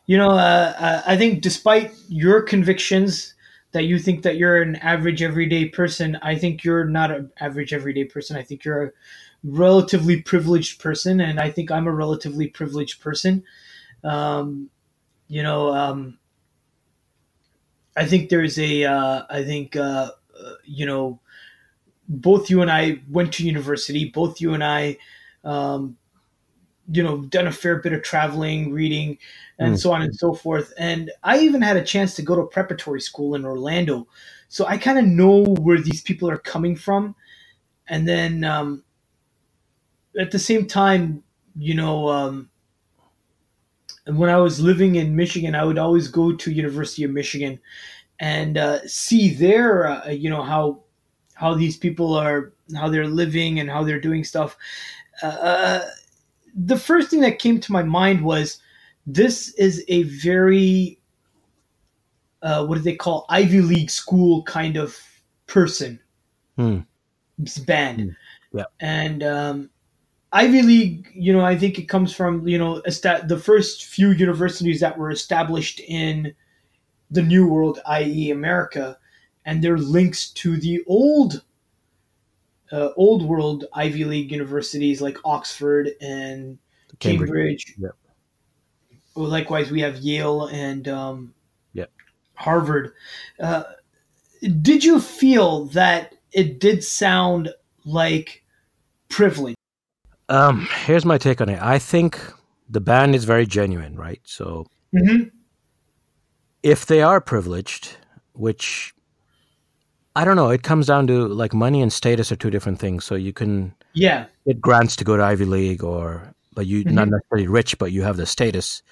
you know, uh, I think despite your convictions, that you think that you're an average everyday person. I think you're not an average everyday person. I think you're a relatively privileged person, and I think I'm a relatively privileged person. Um, you know, um, I think there's a, uh, I think, uh, uh, you know, both you and I went to university, both you and I, um, you know, done a fair bit of traveling, reading, and mm. so on and so forth. And I even had a chance to go to preparatory school in Orlando. So I kind of know where these people are coming from. And then um, at the same time, you know, um, when I was living in Michigan, I would always go to University of Michigan and uh, see there, uh, you know, how how these people are, how they're living and how they're doing stuff. Uh, the first thing that came to my mind was this is a very, uh, what do they call, Ivy League school kind of person, hmm. band. Hmm. Yeah. And um, Ivy League, you know, I think it comes from, you know, est- the first few universities that were established in the New World, that is. America, and their links to the old Uh, old world Ivy League universities like Oxford and Cambridge. Cambridge. Yep. Well, likewise, we have Yale and um, yep. Harvard. Uh, did you feel that it did sound like privilege? Um, here's my take on it. I think the band is very genuine, right? So mm-hmm. if they are privileged, which... I don't know. It comes down to like money and status are two different things. So you can yeah. get grants to go to Ivy League, or but you mm-hmm. not necessarily rich, but you have the status,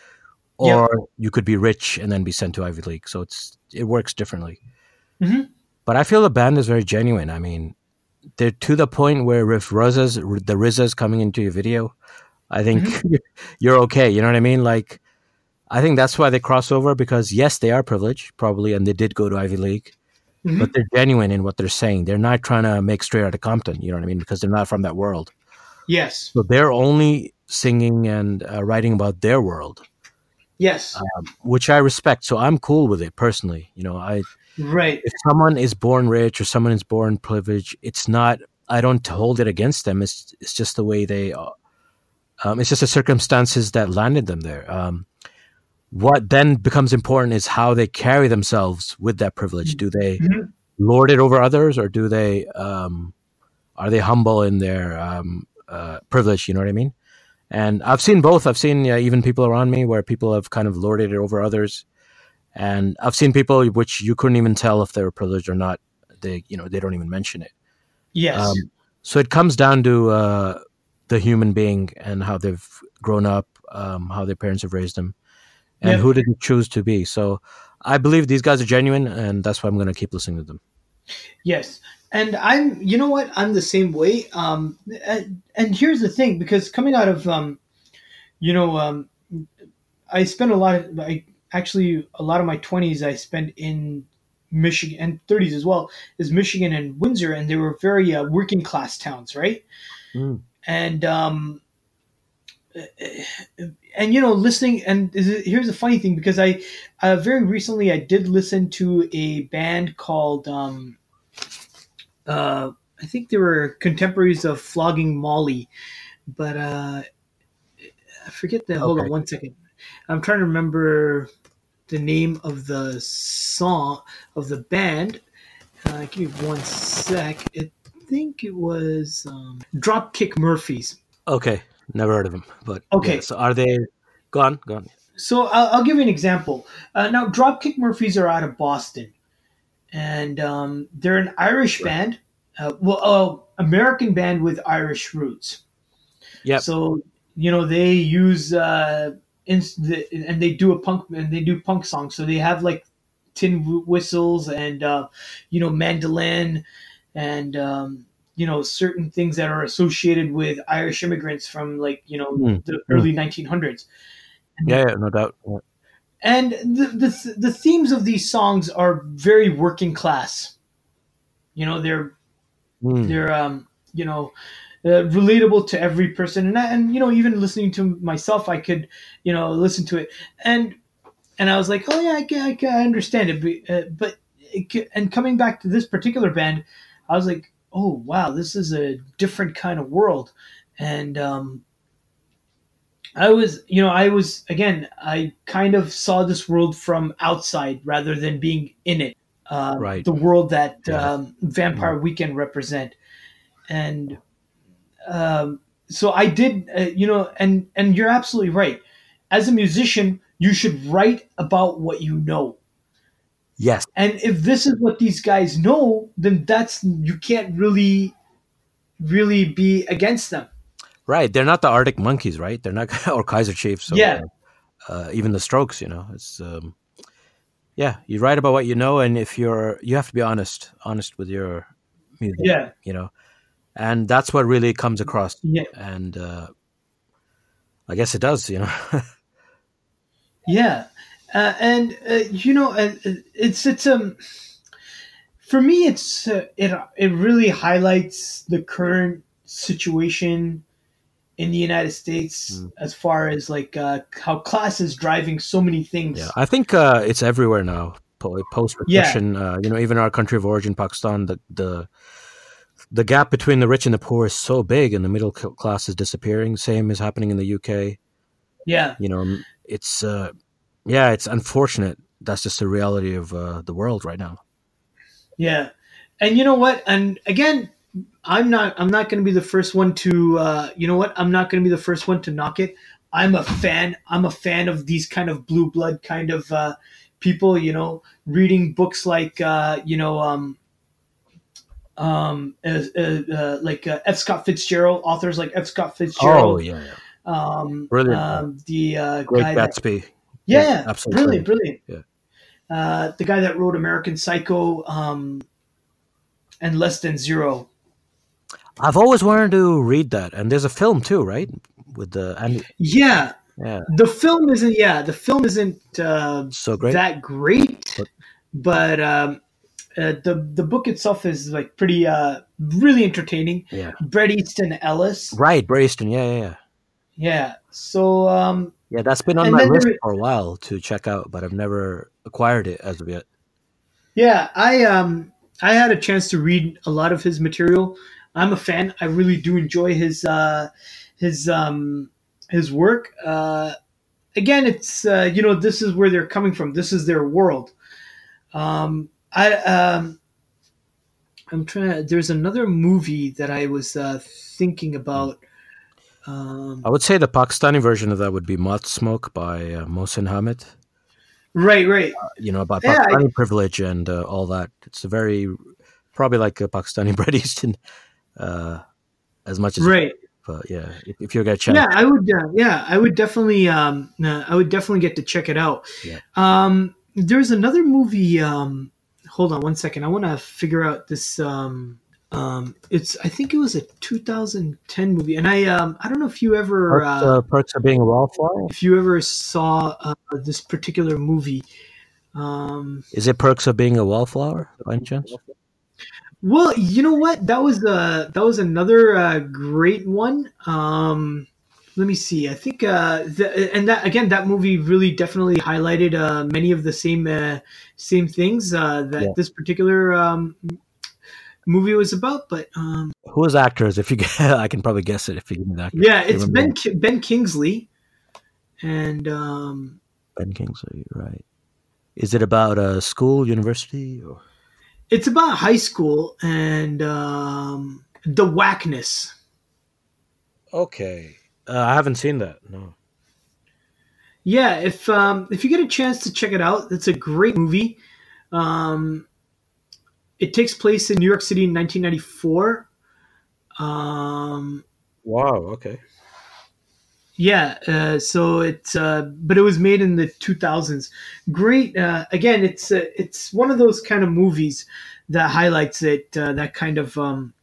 or yeah. you could be rich and then be sent to Ivy League. So it's it works differently. Mm-hmm. But I feel the band is very genuine. I mean, they're to the point where if Rosa's the R Z A's coming into your video, I think mm-hmm. you're okay. You know what I mean? Like, I think that's why they cross over, because yes, they are privileged probably, and they did go to Ivy League. Mm-hmm. But they're genuine in what they're saying. They're not trying to make Straight Outta Compton, you know what I mean? Because they're not from that world. Yes. So they're only singing and uh, writing about their world. Yes. Um, which I respect. So I'm cool with it personally. You know, I right. If someone is born rich or someone is born privileged, it's not. I don't hold it against them. It's it's just the way they. Uh, um, it's just the circumstances that landed them there. Um, What then becomes important is how they carry themselves with that privilege. Do they mm-hmm. lord it over others, or do they um, are they humble in their um, uh, privilege? You know what I mean? And I've seen both. I've seen uh, even people around me where people have kind of lorded it over others, and I've seen people which you couldn't even tell if they were privileged or not. They, you know, they don't even mention it. Yes. Um, so it comes down to uh, the human being and how they've grown up, um, how their parents have raised them. And yep. who did you choose to be? So I believe these guys are genuine, and that's why I'm going to keep listening to them. Yes. And I'm, you know what? I'm the same way. Um, and, and here's the thing, because coming out of, um, you know, um, I spent a lot of, I, actually a lot of my twenties I spent in Michigan, and thirties as well, is Michigan and Windsor. And they were very uh, working class towns, right? Mm. And, um, And, you know, listening, and here's the funny thing, because I uh, very recently I did listen to a band called, um, uh, I think they were contemporaries of Flogging Molly, but uh, I forget that. Okay. Hold on one second. I'm trying to remember the name of the song, of the band. Uh, give me one sec. I think it was um, Dropkick Murphys. Okay. Never heard of them, but okay. Yeah, so are they gone? Gone. So I'll, I'll give you an example. Uh, now, Dropkick Murphys are out of Boston, and um, they're an Irish right. band, uh, well, uh, American band with Irish roots. Yeah. So you know they use uh, inst- the, and they do a punk and they do punk songs. So they have like tin whistles and uh, you know mandolin and. Um, you know, certain things that are associated with Irish immigrants from like, you know, mm. the early mm. nineteen hundreds. Yeah, yeah, no doubt. Yeah. And the, the the themes of these songs are very working class. You know, they're, mm. they're um you know, uh, relatable to every person. And, and, you know, even listening to myself, I could, you know, listen to it. And and I was like, oh, yeah, I, I, I understand it. But, uh, but it, and coming back to this particular band, I was like, oh, wow, this is a different kind of world. And um, I was, you know, I was, again, I kind of saw this world from outside rather than being in it. Uh, right. The world that yeah. um, Vampire yeah. Weekend represent. And um, so I did, uh, you know, and, and you're absolutely right. As a musician, you should write about what you know. Yes. And if this is what these guys know, then that's, you can't really, really be against them. Right. They're not the Arctic Monkeys, right? They're not, or Kaiser Chiefs. Or, yeah. Uh, even the Strokes, you know, it's, um, yeah, you write about what you know. And if you're, you have to be honest, honest with your music, yeah. you know, and that's what really comes across. Yeah. And, uh, I guess it does, you know? yeah. Uh, and, uh, you know, uh, it's, it's, um, for me, it's, uh, it, it really highlights the current situation in the United States mm. as far as like, uh, how class is driving so many things. Yeah. I think, uh, it's everywhere now. Post-repression, yeah. uh, you know, even our country of origin, Pakistan, the, the, the gap between the rich and the poor is so big and the middle class is disappearing. Same is happening in the U K. Yeah. You know, it's, uh, yeah, it's unfortunate. That's just the reality of uh, the world right now. Yeah. And you know what? And again, I'm not I'm not going to be the first one to, uh, you know what? I'm not going to be the first one to knock it. I'm a fan. I'm a fan of these kind of blue blood kind of uh, people, you know, reading books like, uh, you know, um, um, uh, uh, uh, like uh, F. Scott Fitzgerald, authors like F. Scott Fitzgerald. Oh, yeah. yeah. Um, Brilliant. Um, the uh, Great guy Gatsby. That- Yeah, yeah, absolutely. Brilliant, brilliant. Yeah. Uh, the guy that wrote American Psycho um, and Less Than Zero. I've always wanted to read that, and there's a film too, right? With the and, yeah, yeah. The film isn't yeah, the film isn't uh, so great that great, but, but um, uh, the the book itself is like pretty uh, really entertaining. Yeah, Bret Easton Ellis. Right, Bret Easton. Yeah, yeah, yeah. Yeah. So. Um, Yeah, that's been on and my list there, for a while to check out, but I've never acquired it as of yet. Yeah, I um I had a chance to read a lot of his material. I'm a fan. I really do enjoy his uh his um his work. Uh, again, it's uh, you know, this is where they're coming from. This is their world. Um, I um I'm trying to, there's another movie that I was uh, thinking about. Um, I would say the Pakistani version of that would be Moth Smoke by uh, Mohsin Hamid. Right, right. Uh, you know, about yeah, Pakistani I, privilege and uh, all that. It's a very, probably like a Pakistani Bret Easton, uh, as much as. Right. But yeah, if, if you get a chance. Yeah, I would. Uh, yeah, I would definitely. Um, uh, I would definitely get to check it out. Yeah. Um, there's another movie. Um, hold on one second. I want to figure out this. Um, Um, it's, I think it was a two thousand ten movie. And I, um, I don't know if you ever, Perks, uh, uh, Perks of Being a Wallflower. If you ever saw uh, this particular movie, um, is it Perks of Being a Wallflower by any chance? Well, you know what? That was, uh, that was another, uh, great one. Um, let me see. I think, uh, the, and that, again, that movie really definitely highlighted, uh, many of the same, uh, same things, uh, that yeah. this particular, um, movie was about, but um who was actors? If you get, I can probably guess it if you give me that. Yeah, it's Ben Ki- Ben Kingsley, and um Ben Kingsley, right? Is it about a school, university, or? It's about high school and um the whackness. Okay, uh, I haven't seen that. No. Yeah, if um if you get a chance to check it out, it's a great movie. Um. It takes place in New York City in nineteen ninety-four. Um, wow. Okay. Yeah. Uh, so it's, uh, but it was made in the two thousands. Great. Uh, again, it's uh, it's one of those kind of movies that highlights it. Uh, that kind of, um,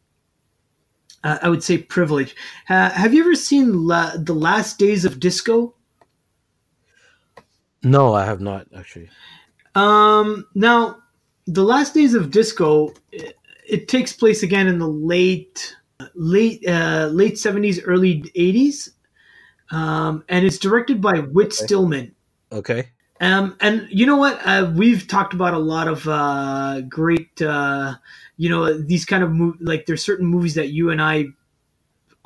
uh, I would say, privilege. Uh, have you ever seen La- The Last Days of Disco? No, I have not actually. Um, now. The Last Days of Disco, it, it takes place again in the late, late, uh, late seventies, early eighties, um, and it's directed by Whit okay. Stillman. Okay. Um, and you know what? Uh, we've talked about a lot of uh, great, uh, you know, these kind of mo- like there's certain movies that you and I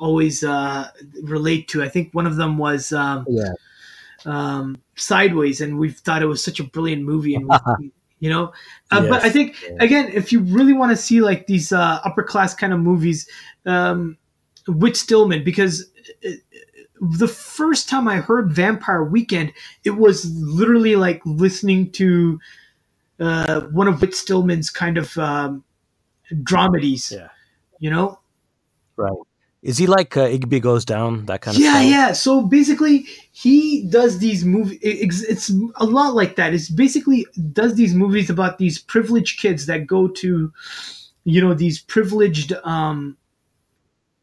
always uh, relate to. I think one of them was um, yeah. um, Sideways, and we've thought it was such a brilliant movie. And we, you know, uh, yes. but I think yeah. again, if you really want to see like these uh, upper class kind of movies, um, Whit Stillman, because. It, the first time I heard Vampire Weekend, it was literally like listening to uh, one of Whit Stillman's kind of um, dramedies, yeah. you know? Right. Is he like uh, Igby Goes Down, that kind of yeah, style? Yeah, yeah. So basically he does these movies. It's, it's a lot like that. It's basically does these movies about these privileged kids that go to, you know, these privileged um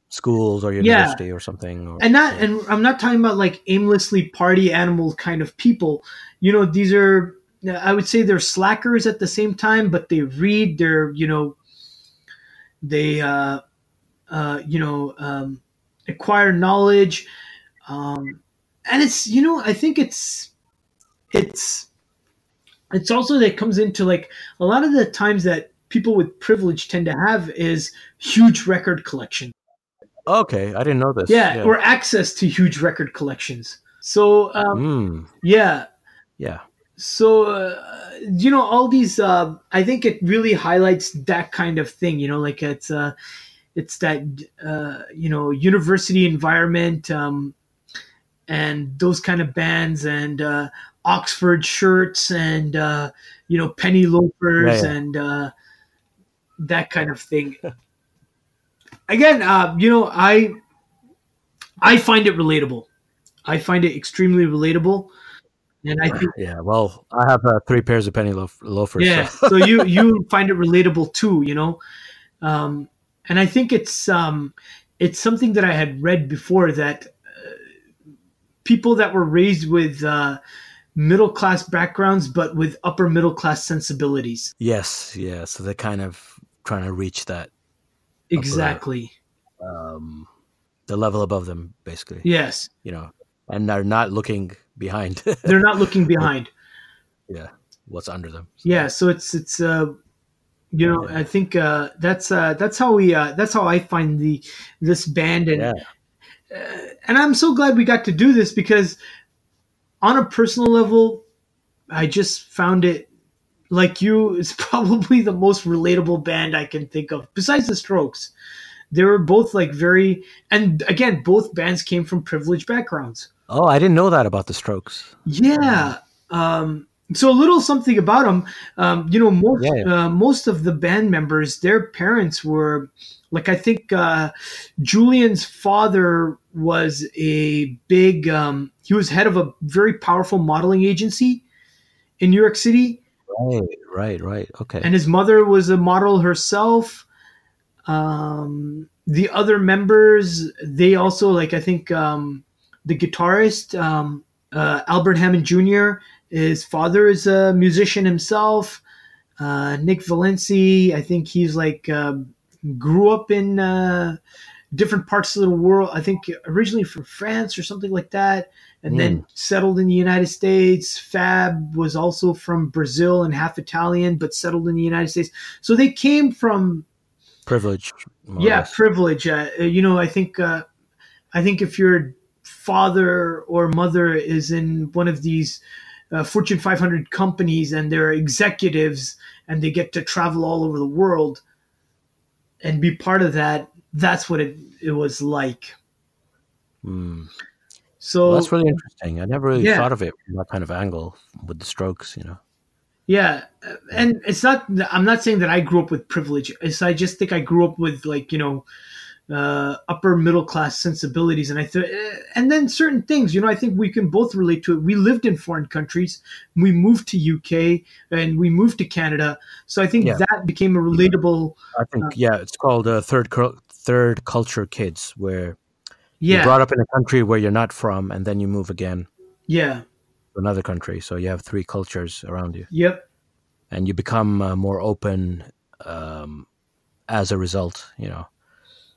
schools or university yeah. or something or, and not yeah. and I'm not talking about like aimlessly party animal kind of people, you know. These are, I would say, they're slackers at the same time, but they read, they're, you know, they uh uh you know um acquire knowledge, um and it's, you know, I think it's it's it's also that comes into like a lot of the times that people with privilege tend to have is huge record collection. Okay, I didn't know this. Yeah, yeah, or access to huge record collections. So, um, mm. yeah. Yeah. So, uh, you know, all these, uh, I think it really highlights that kind of thing, you know, like it's uh, it's that, uh, you know, university environment um, and those kind of bands and uh, Oxford shirts and, uh, you know, penny loafers yeah, yeah. and uh, that kind of thing. Again, uh, you know, I I find it relatable. I find it extremely relatable, and I think yeah. Well, I have uh, three pairs of penny loaf- loafers. Yeah, so, so you, you find it relatable too, you know, um, and I think it's um, it's something that I had read before that uh, people that were raised with uh, middle class backgrounds but with upper middle class sensibilities. Yes, yeah. So they're kind of trying to reach that. Exactly. Upper, um, the level above them, basically. Yes. You know, and they're not looking behind. They're not looking behind. Yeah. What's under them. So. Yeah. So it's, it's, uh, you know, yeah. I think, uh, that's, uh, that's how we, uh, that's how I find the, this band. And, yeah. uh, and I'm so glad we got to do this because on a personal level, I just found it, like you, is probably the most relatable band I can think of, besides the Strokes. They were both like very, and again, both bands came from privileged backgrounds. Oh, I didn't know that about the Strokes. Yeah. Um, so a little something about them. Um, you know, most, yeah, yeah. Uh, most of the band members, their parents were, like I think uh, Julian's father was a big, um, he was head of a very powerful modeling agency in New York City. Right, right, right. Okay. And his mother was a model herself. Um, the other members, they also, like, I think um, the guitarist, um, uh, Albert Hammond Junior, his father is a musician himself. Uh, Nick Valenci, I think he's like, um, grew up in uh, different parts of the world. I think originally from France or something like that. And then settled in the United States. Fab was also from Brazil and half Italian, but settled in the United States. So they came from privilege. Yeah, privilege. Uh, you know, I think uh, I think if your father or mother is in one of these uh, Fortune five hundred companies and they're executives and they get to travel all over the world and be part of that, that's what it, it was like. Hmm. So well, that's really interesting. I never really yeah. thought of it from that kind of angle with the Strokes, you know. Yeah, and it's not. I'm not saying that I grew up with privilege. It's, I just think I grew up with like you know, uh, upper middle class sensibilities, and I th- and then certain things. You know, I think we can both relate to it. We lived in foreign countries. We moved to U K and we moved to Canada. So I think yeah. that became a relatable. I think uh, yeah, it's called uh, third cur- third culture kids where. Yeah. You're brought up in a country where you're not from, and then you move again yeah. to another country. So you have three cultures around you. Yep. And you become uh, more open um, as a result, you know.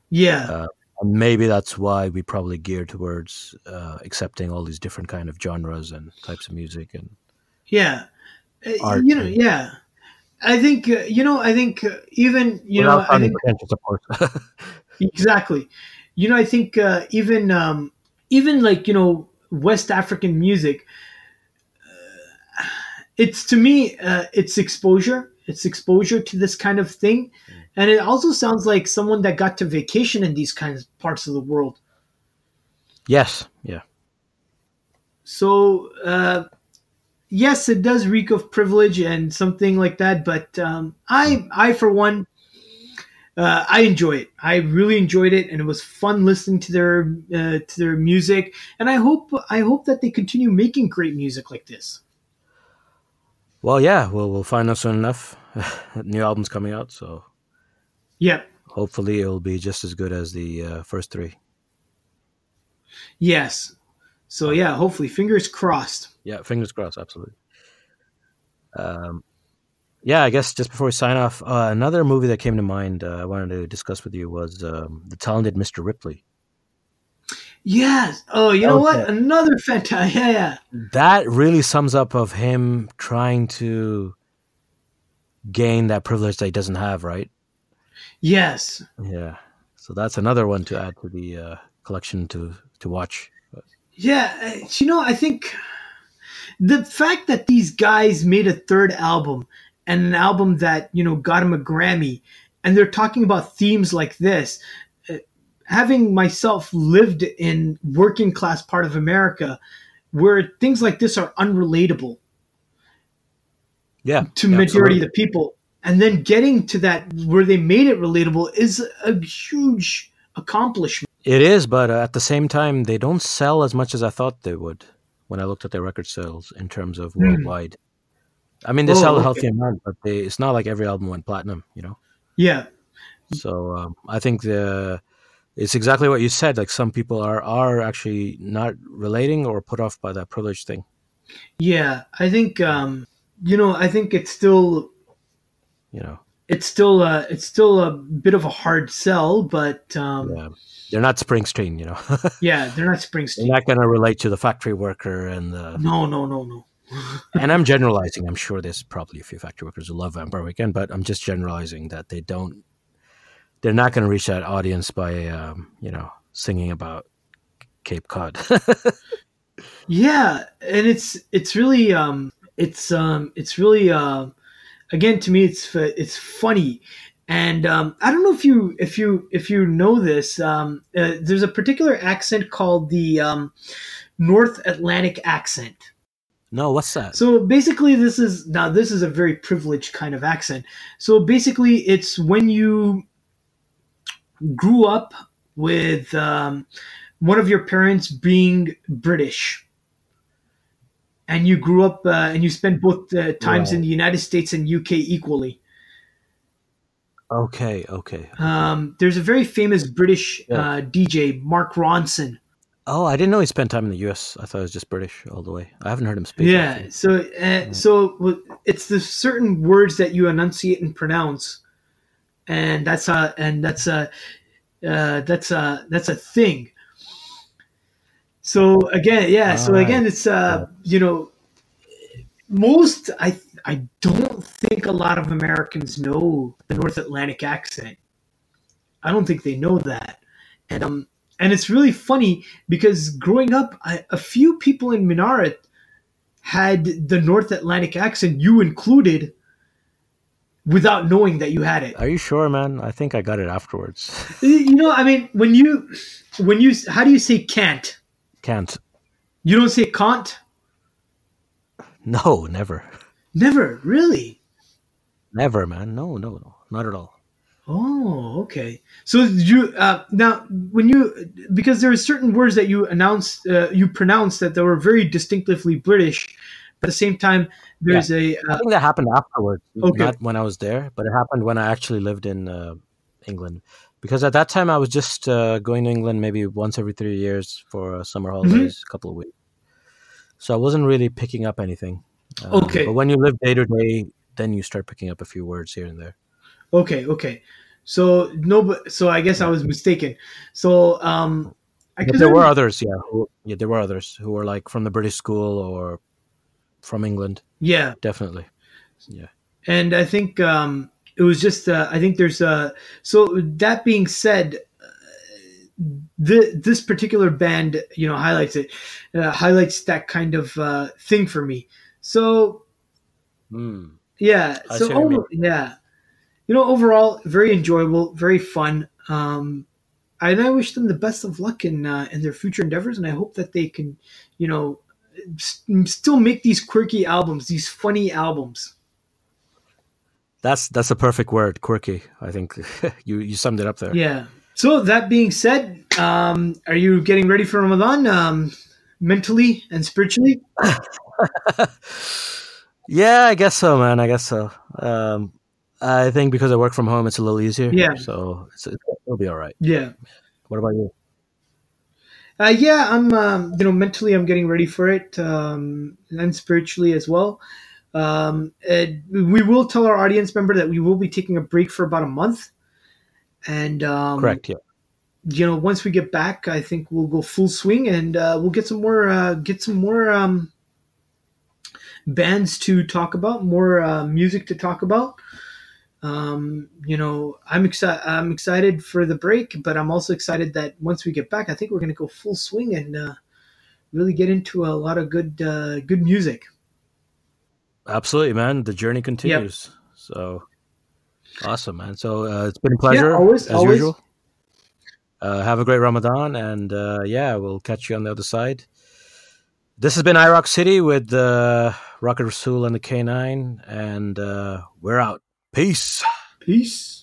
Yeah. Uh, and maybe that's why we probably gear towards uh, accepting all these different kind of genres and types of music and Yeah. Art, you know, and, yeah. I think, uh, you know, I think uh, even, you know, I think, exactly. You know, I think uh, even, um, even like, you know, West African music, uh, it's to me, uh, it's exposure. It's exposure to this kind of thing. And it also sounds like someone that got to vacation in these kinds of parts of the world. Yes. Yeah. So, uh, yes, it does reek of privilege and something like that. But um, I, I for one, uh, I enjoy it. I really enjoyed it, and it was fun listening to their uh, to their music. And I hope I hope that they continue making great music like this. Well, yeah, we'll we'll find out soon enough. New album's coming out, so yeah. Hopefully, it'll be just as good as the uh, first three. Yes. So yeah, hopefully, fingers crossed. Yeah, fingers crossed, absolutely. Um, yeah, I guess just before we sign off, uh, another movie that came to mind uh, I wanted to discuss with you was um, The Talented Mister Ripley. Yes. Oh, you know okay. what? Another fantastic. Yeah, yeah. That really sums up of him trying to gain that privilege that he doesn't have, right? Yes. Yeah. So that's another one to add to the uh, collection to to watch. Yeah, you know, I think the fact that these guys made a third album and an album that, you know, got him a Grammy, and they're talking about themes like this, uh, having myself lived in working class part of America where things like this are unrelatable yeah, to yeah, majority absolutely. of the people. And then getting to that where they made it relatable is a huge accomplishment. It is, but at the same time, they don't sell as much as I thought they would when I looked at their record sales in terms of worldwide. Mm. I mean, they oh, sell okay. a healthy amount, but they, it's not like every album went platinum, you know? Yeah. So um, I think the it's exactly what you said. Like some people are, are actually not relating or put off by that privilege thing. Yeah, I think, um, you know, I think it's still, you know, it's still a, it's still a bit of a hard sell, but um, yeah. They're not Springsteen, you know. yeah, they're not Springsteen. They're not going to relate to the factory worker and the... No, no, no, no. and I'm generalizing. I'm sure there's probably a few factory workers who love Vampire Weekend, but I'm just generalizing that they don't... They're not going to reach that audience by, um, you know, singing about Cape Cod. yeah, and it's it's really... Um, it's um, it's really... Uh, again, to me, it's it's funny. And um, I don't know if you if you if you know this. Um, uh, there's a particular accent called the um, North Atlantic accent. No, what's that? So basically, this is now this is a very privileged kind of accent. So basically, it's when you grew up with um, one of your parents being British, and you grew up uh, and you spent both uh, times wow. in the United States and U K equally. Okay, okay. Um, there's a very famous British yeah. uh, D J, Mark Ronson. Oh, I didn't know he spent time in the U S. I thought he was just British all the way. I haven't heard him speak. Yeah, actually. so uh, so it's the certain words that you enunciate and pronounce, and that's a and that's a uh, that's a that's a thing. So again, yeah. All so right. again, it's uh, yeah. you know, most I. I don't think a lot of Americans know the North Atlantic accent. I don't think they know that. And um, and it's really funny because growing up, I, a few people in Minaret had the North Atlantic accent, you included, without knowing that you had it. Are you sure, man? I think I got it afterwards. you know, I mean, when you, when you, how do you say can't? Can't. You don't say can't? No, never. Never, really? Never, man. No, no, no. Not at all. Oh, okay. So you uh, now when you because there are certain words that you announced, uh, you pronounced that they were very distinctively British, but at the same time there's yeah. a. Uh, I think that happened afterwards, okay. not when I was there, but it happened when I actually lived in uh, England, because at that time I was just uh, going to England maybe once every three years for uh, summer holidays, mm-hmm. a couple of weeks. So I wasn't really picking up anything. Um, okay. But when you live day to day, then you start picking up a few words here and there. Okay, okay. So no, so I guess I was mistaken. So um, I, there I, were others, yeah, who, yeah. There were others who were like from the British school or from England. Yeah, definitely. Yeah. And I think um, it was just, uh, I think there's a, so that being said, The, this particular band, you know, highlights it, uh, highlights that kind of uh, thing for me. So, mm. yeah, I so over, you yeah, you know, overall, very enjoyable, very fun. Um, and I wish them the best of luck in uh, in their future endeavors, and I hope that they can, you know, st- still make these quirky albums, these funny albums. That's that's a perfect word, quirky. I think you you summed it up there. Yeah. So that being said, um, are you getting ready for Ramadan um, mentally and spiritually? Yeah, I guess so, man. I guess so. Um, I think because I work from home, it's a little easier. Yeah. So it's, it'll be all right. Yeah. What about you? Uh, yeah, I'm. Um, you know, mentally, I'm getting ready for it, um, and spiritually as well. Um, it, we will tell our audience member that we will be taking a break for about a month. And, um, correct. Yeah. You know, once we get back, I think we'll go full swing and, uh, we'll get some more, uh, get some more, um, bands to talk about, more, uh, music to talk about. Um, you know, I'm excited, I'm excited for the break, but I'm also excited that once we get back, I think we're going to go full swing and, uh, really get into a lot of good, uh, good music. Absolutely, man. The journey continues. Yep. So. Awesome, man. So uh, it's been a pleasure, yeah, always, as always. Usual. Uh, have a great Ramadan, and uh, yeah, we'll catch you on the other side. This has been iRock City with uh, Rocket Rasul and the K nine, and uh, we're out. Peace. Peace.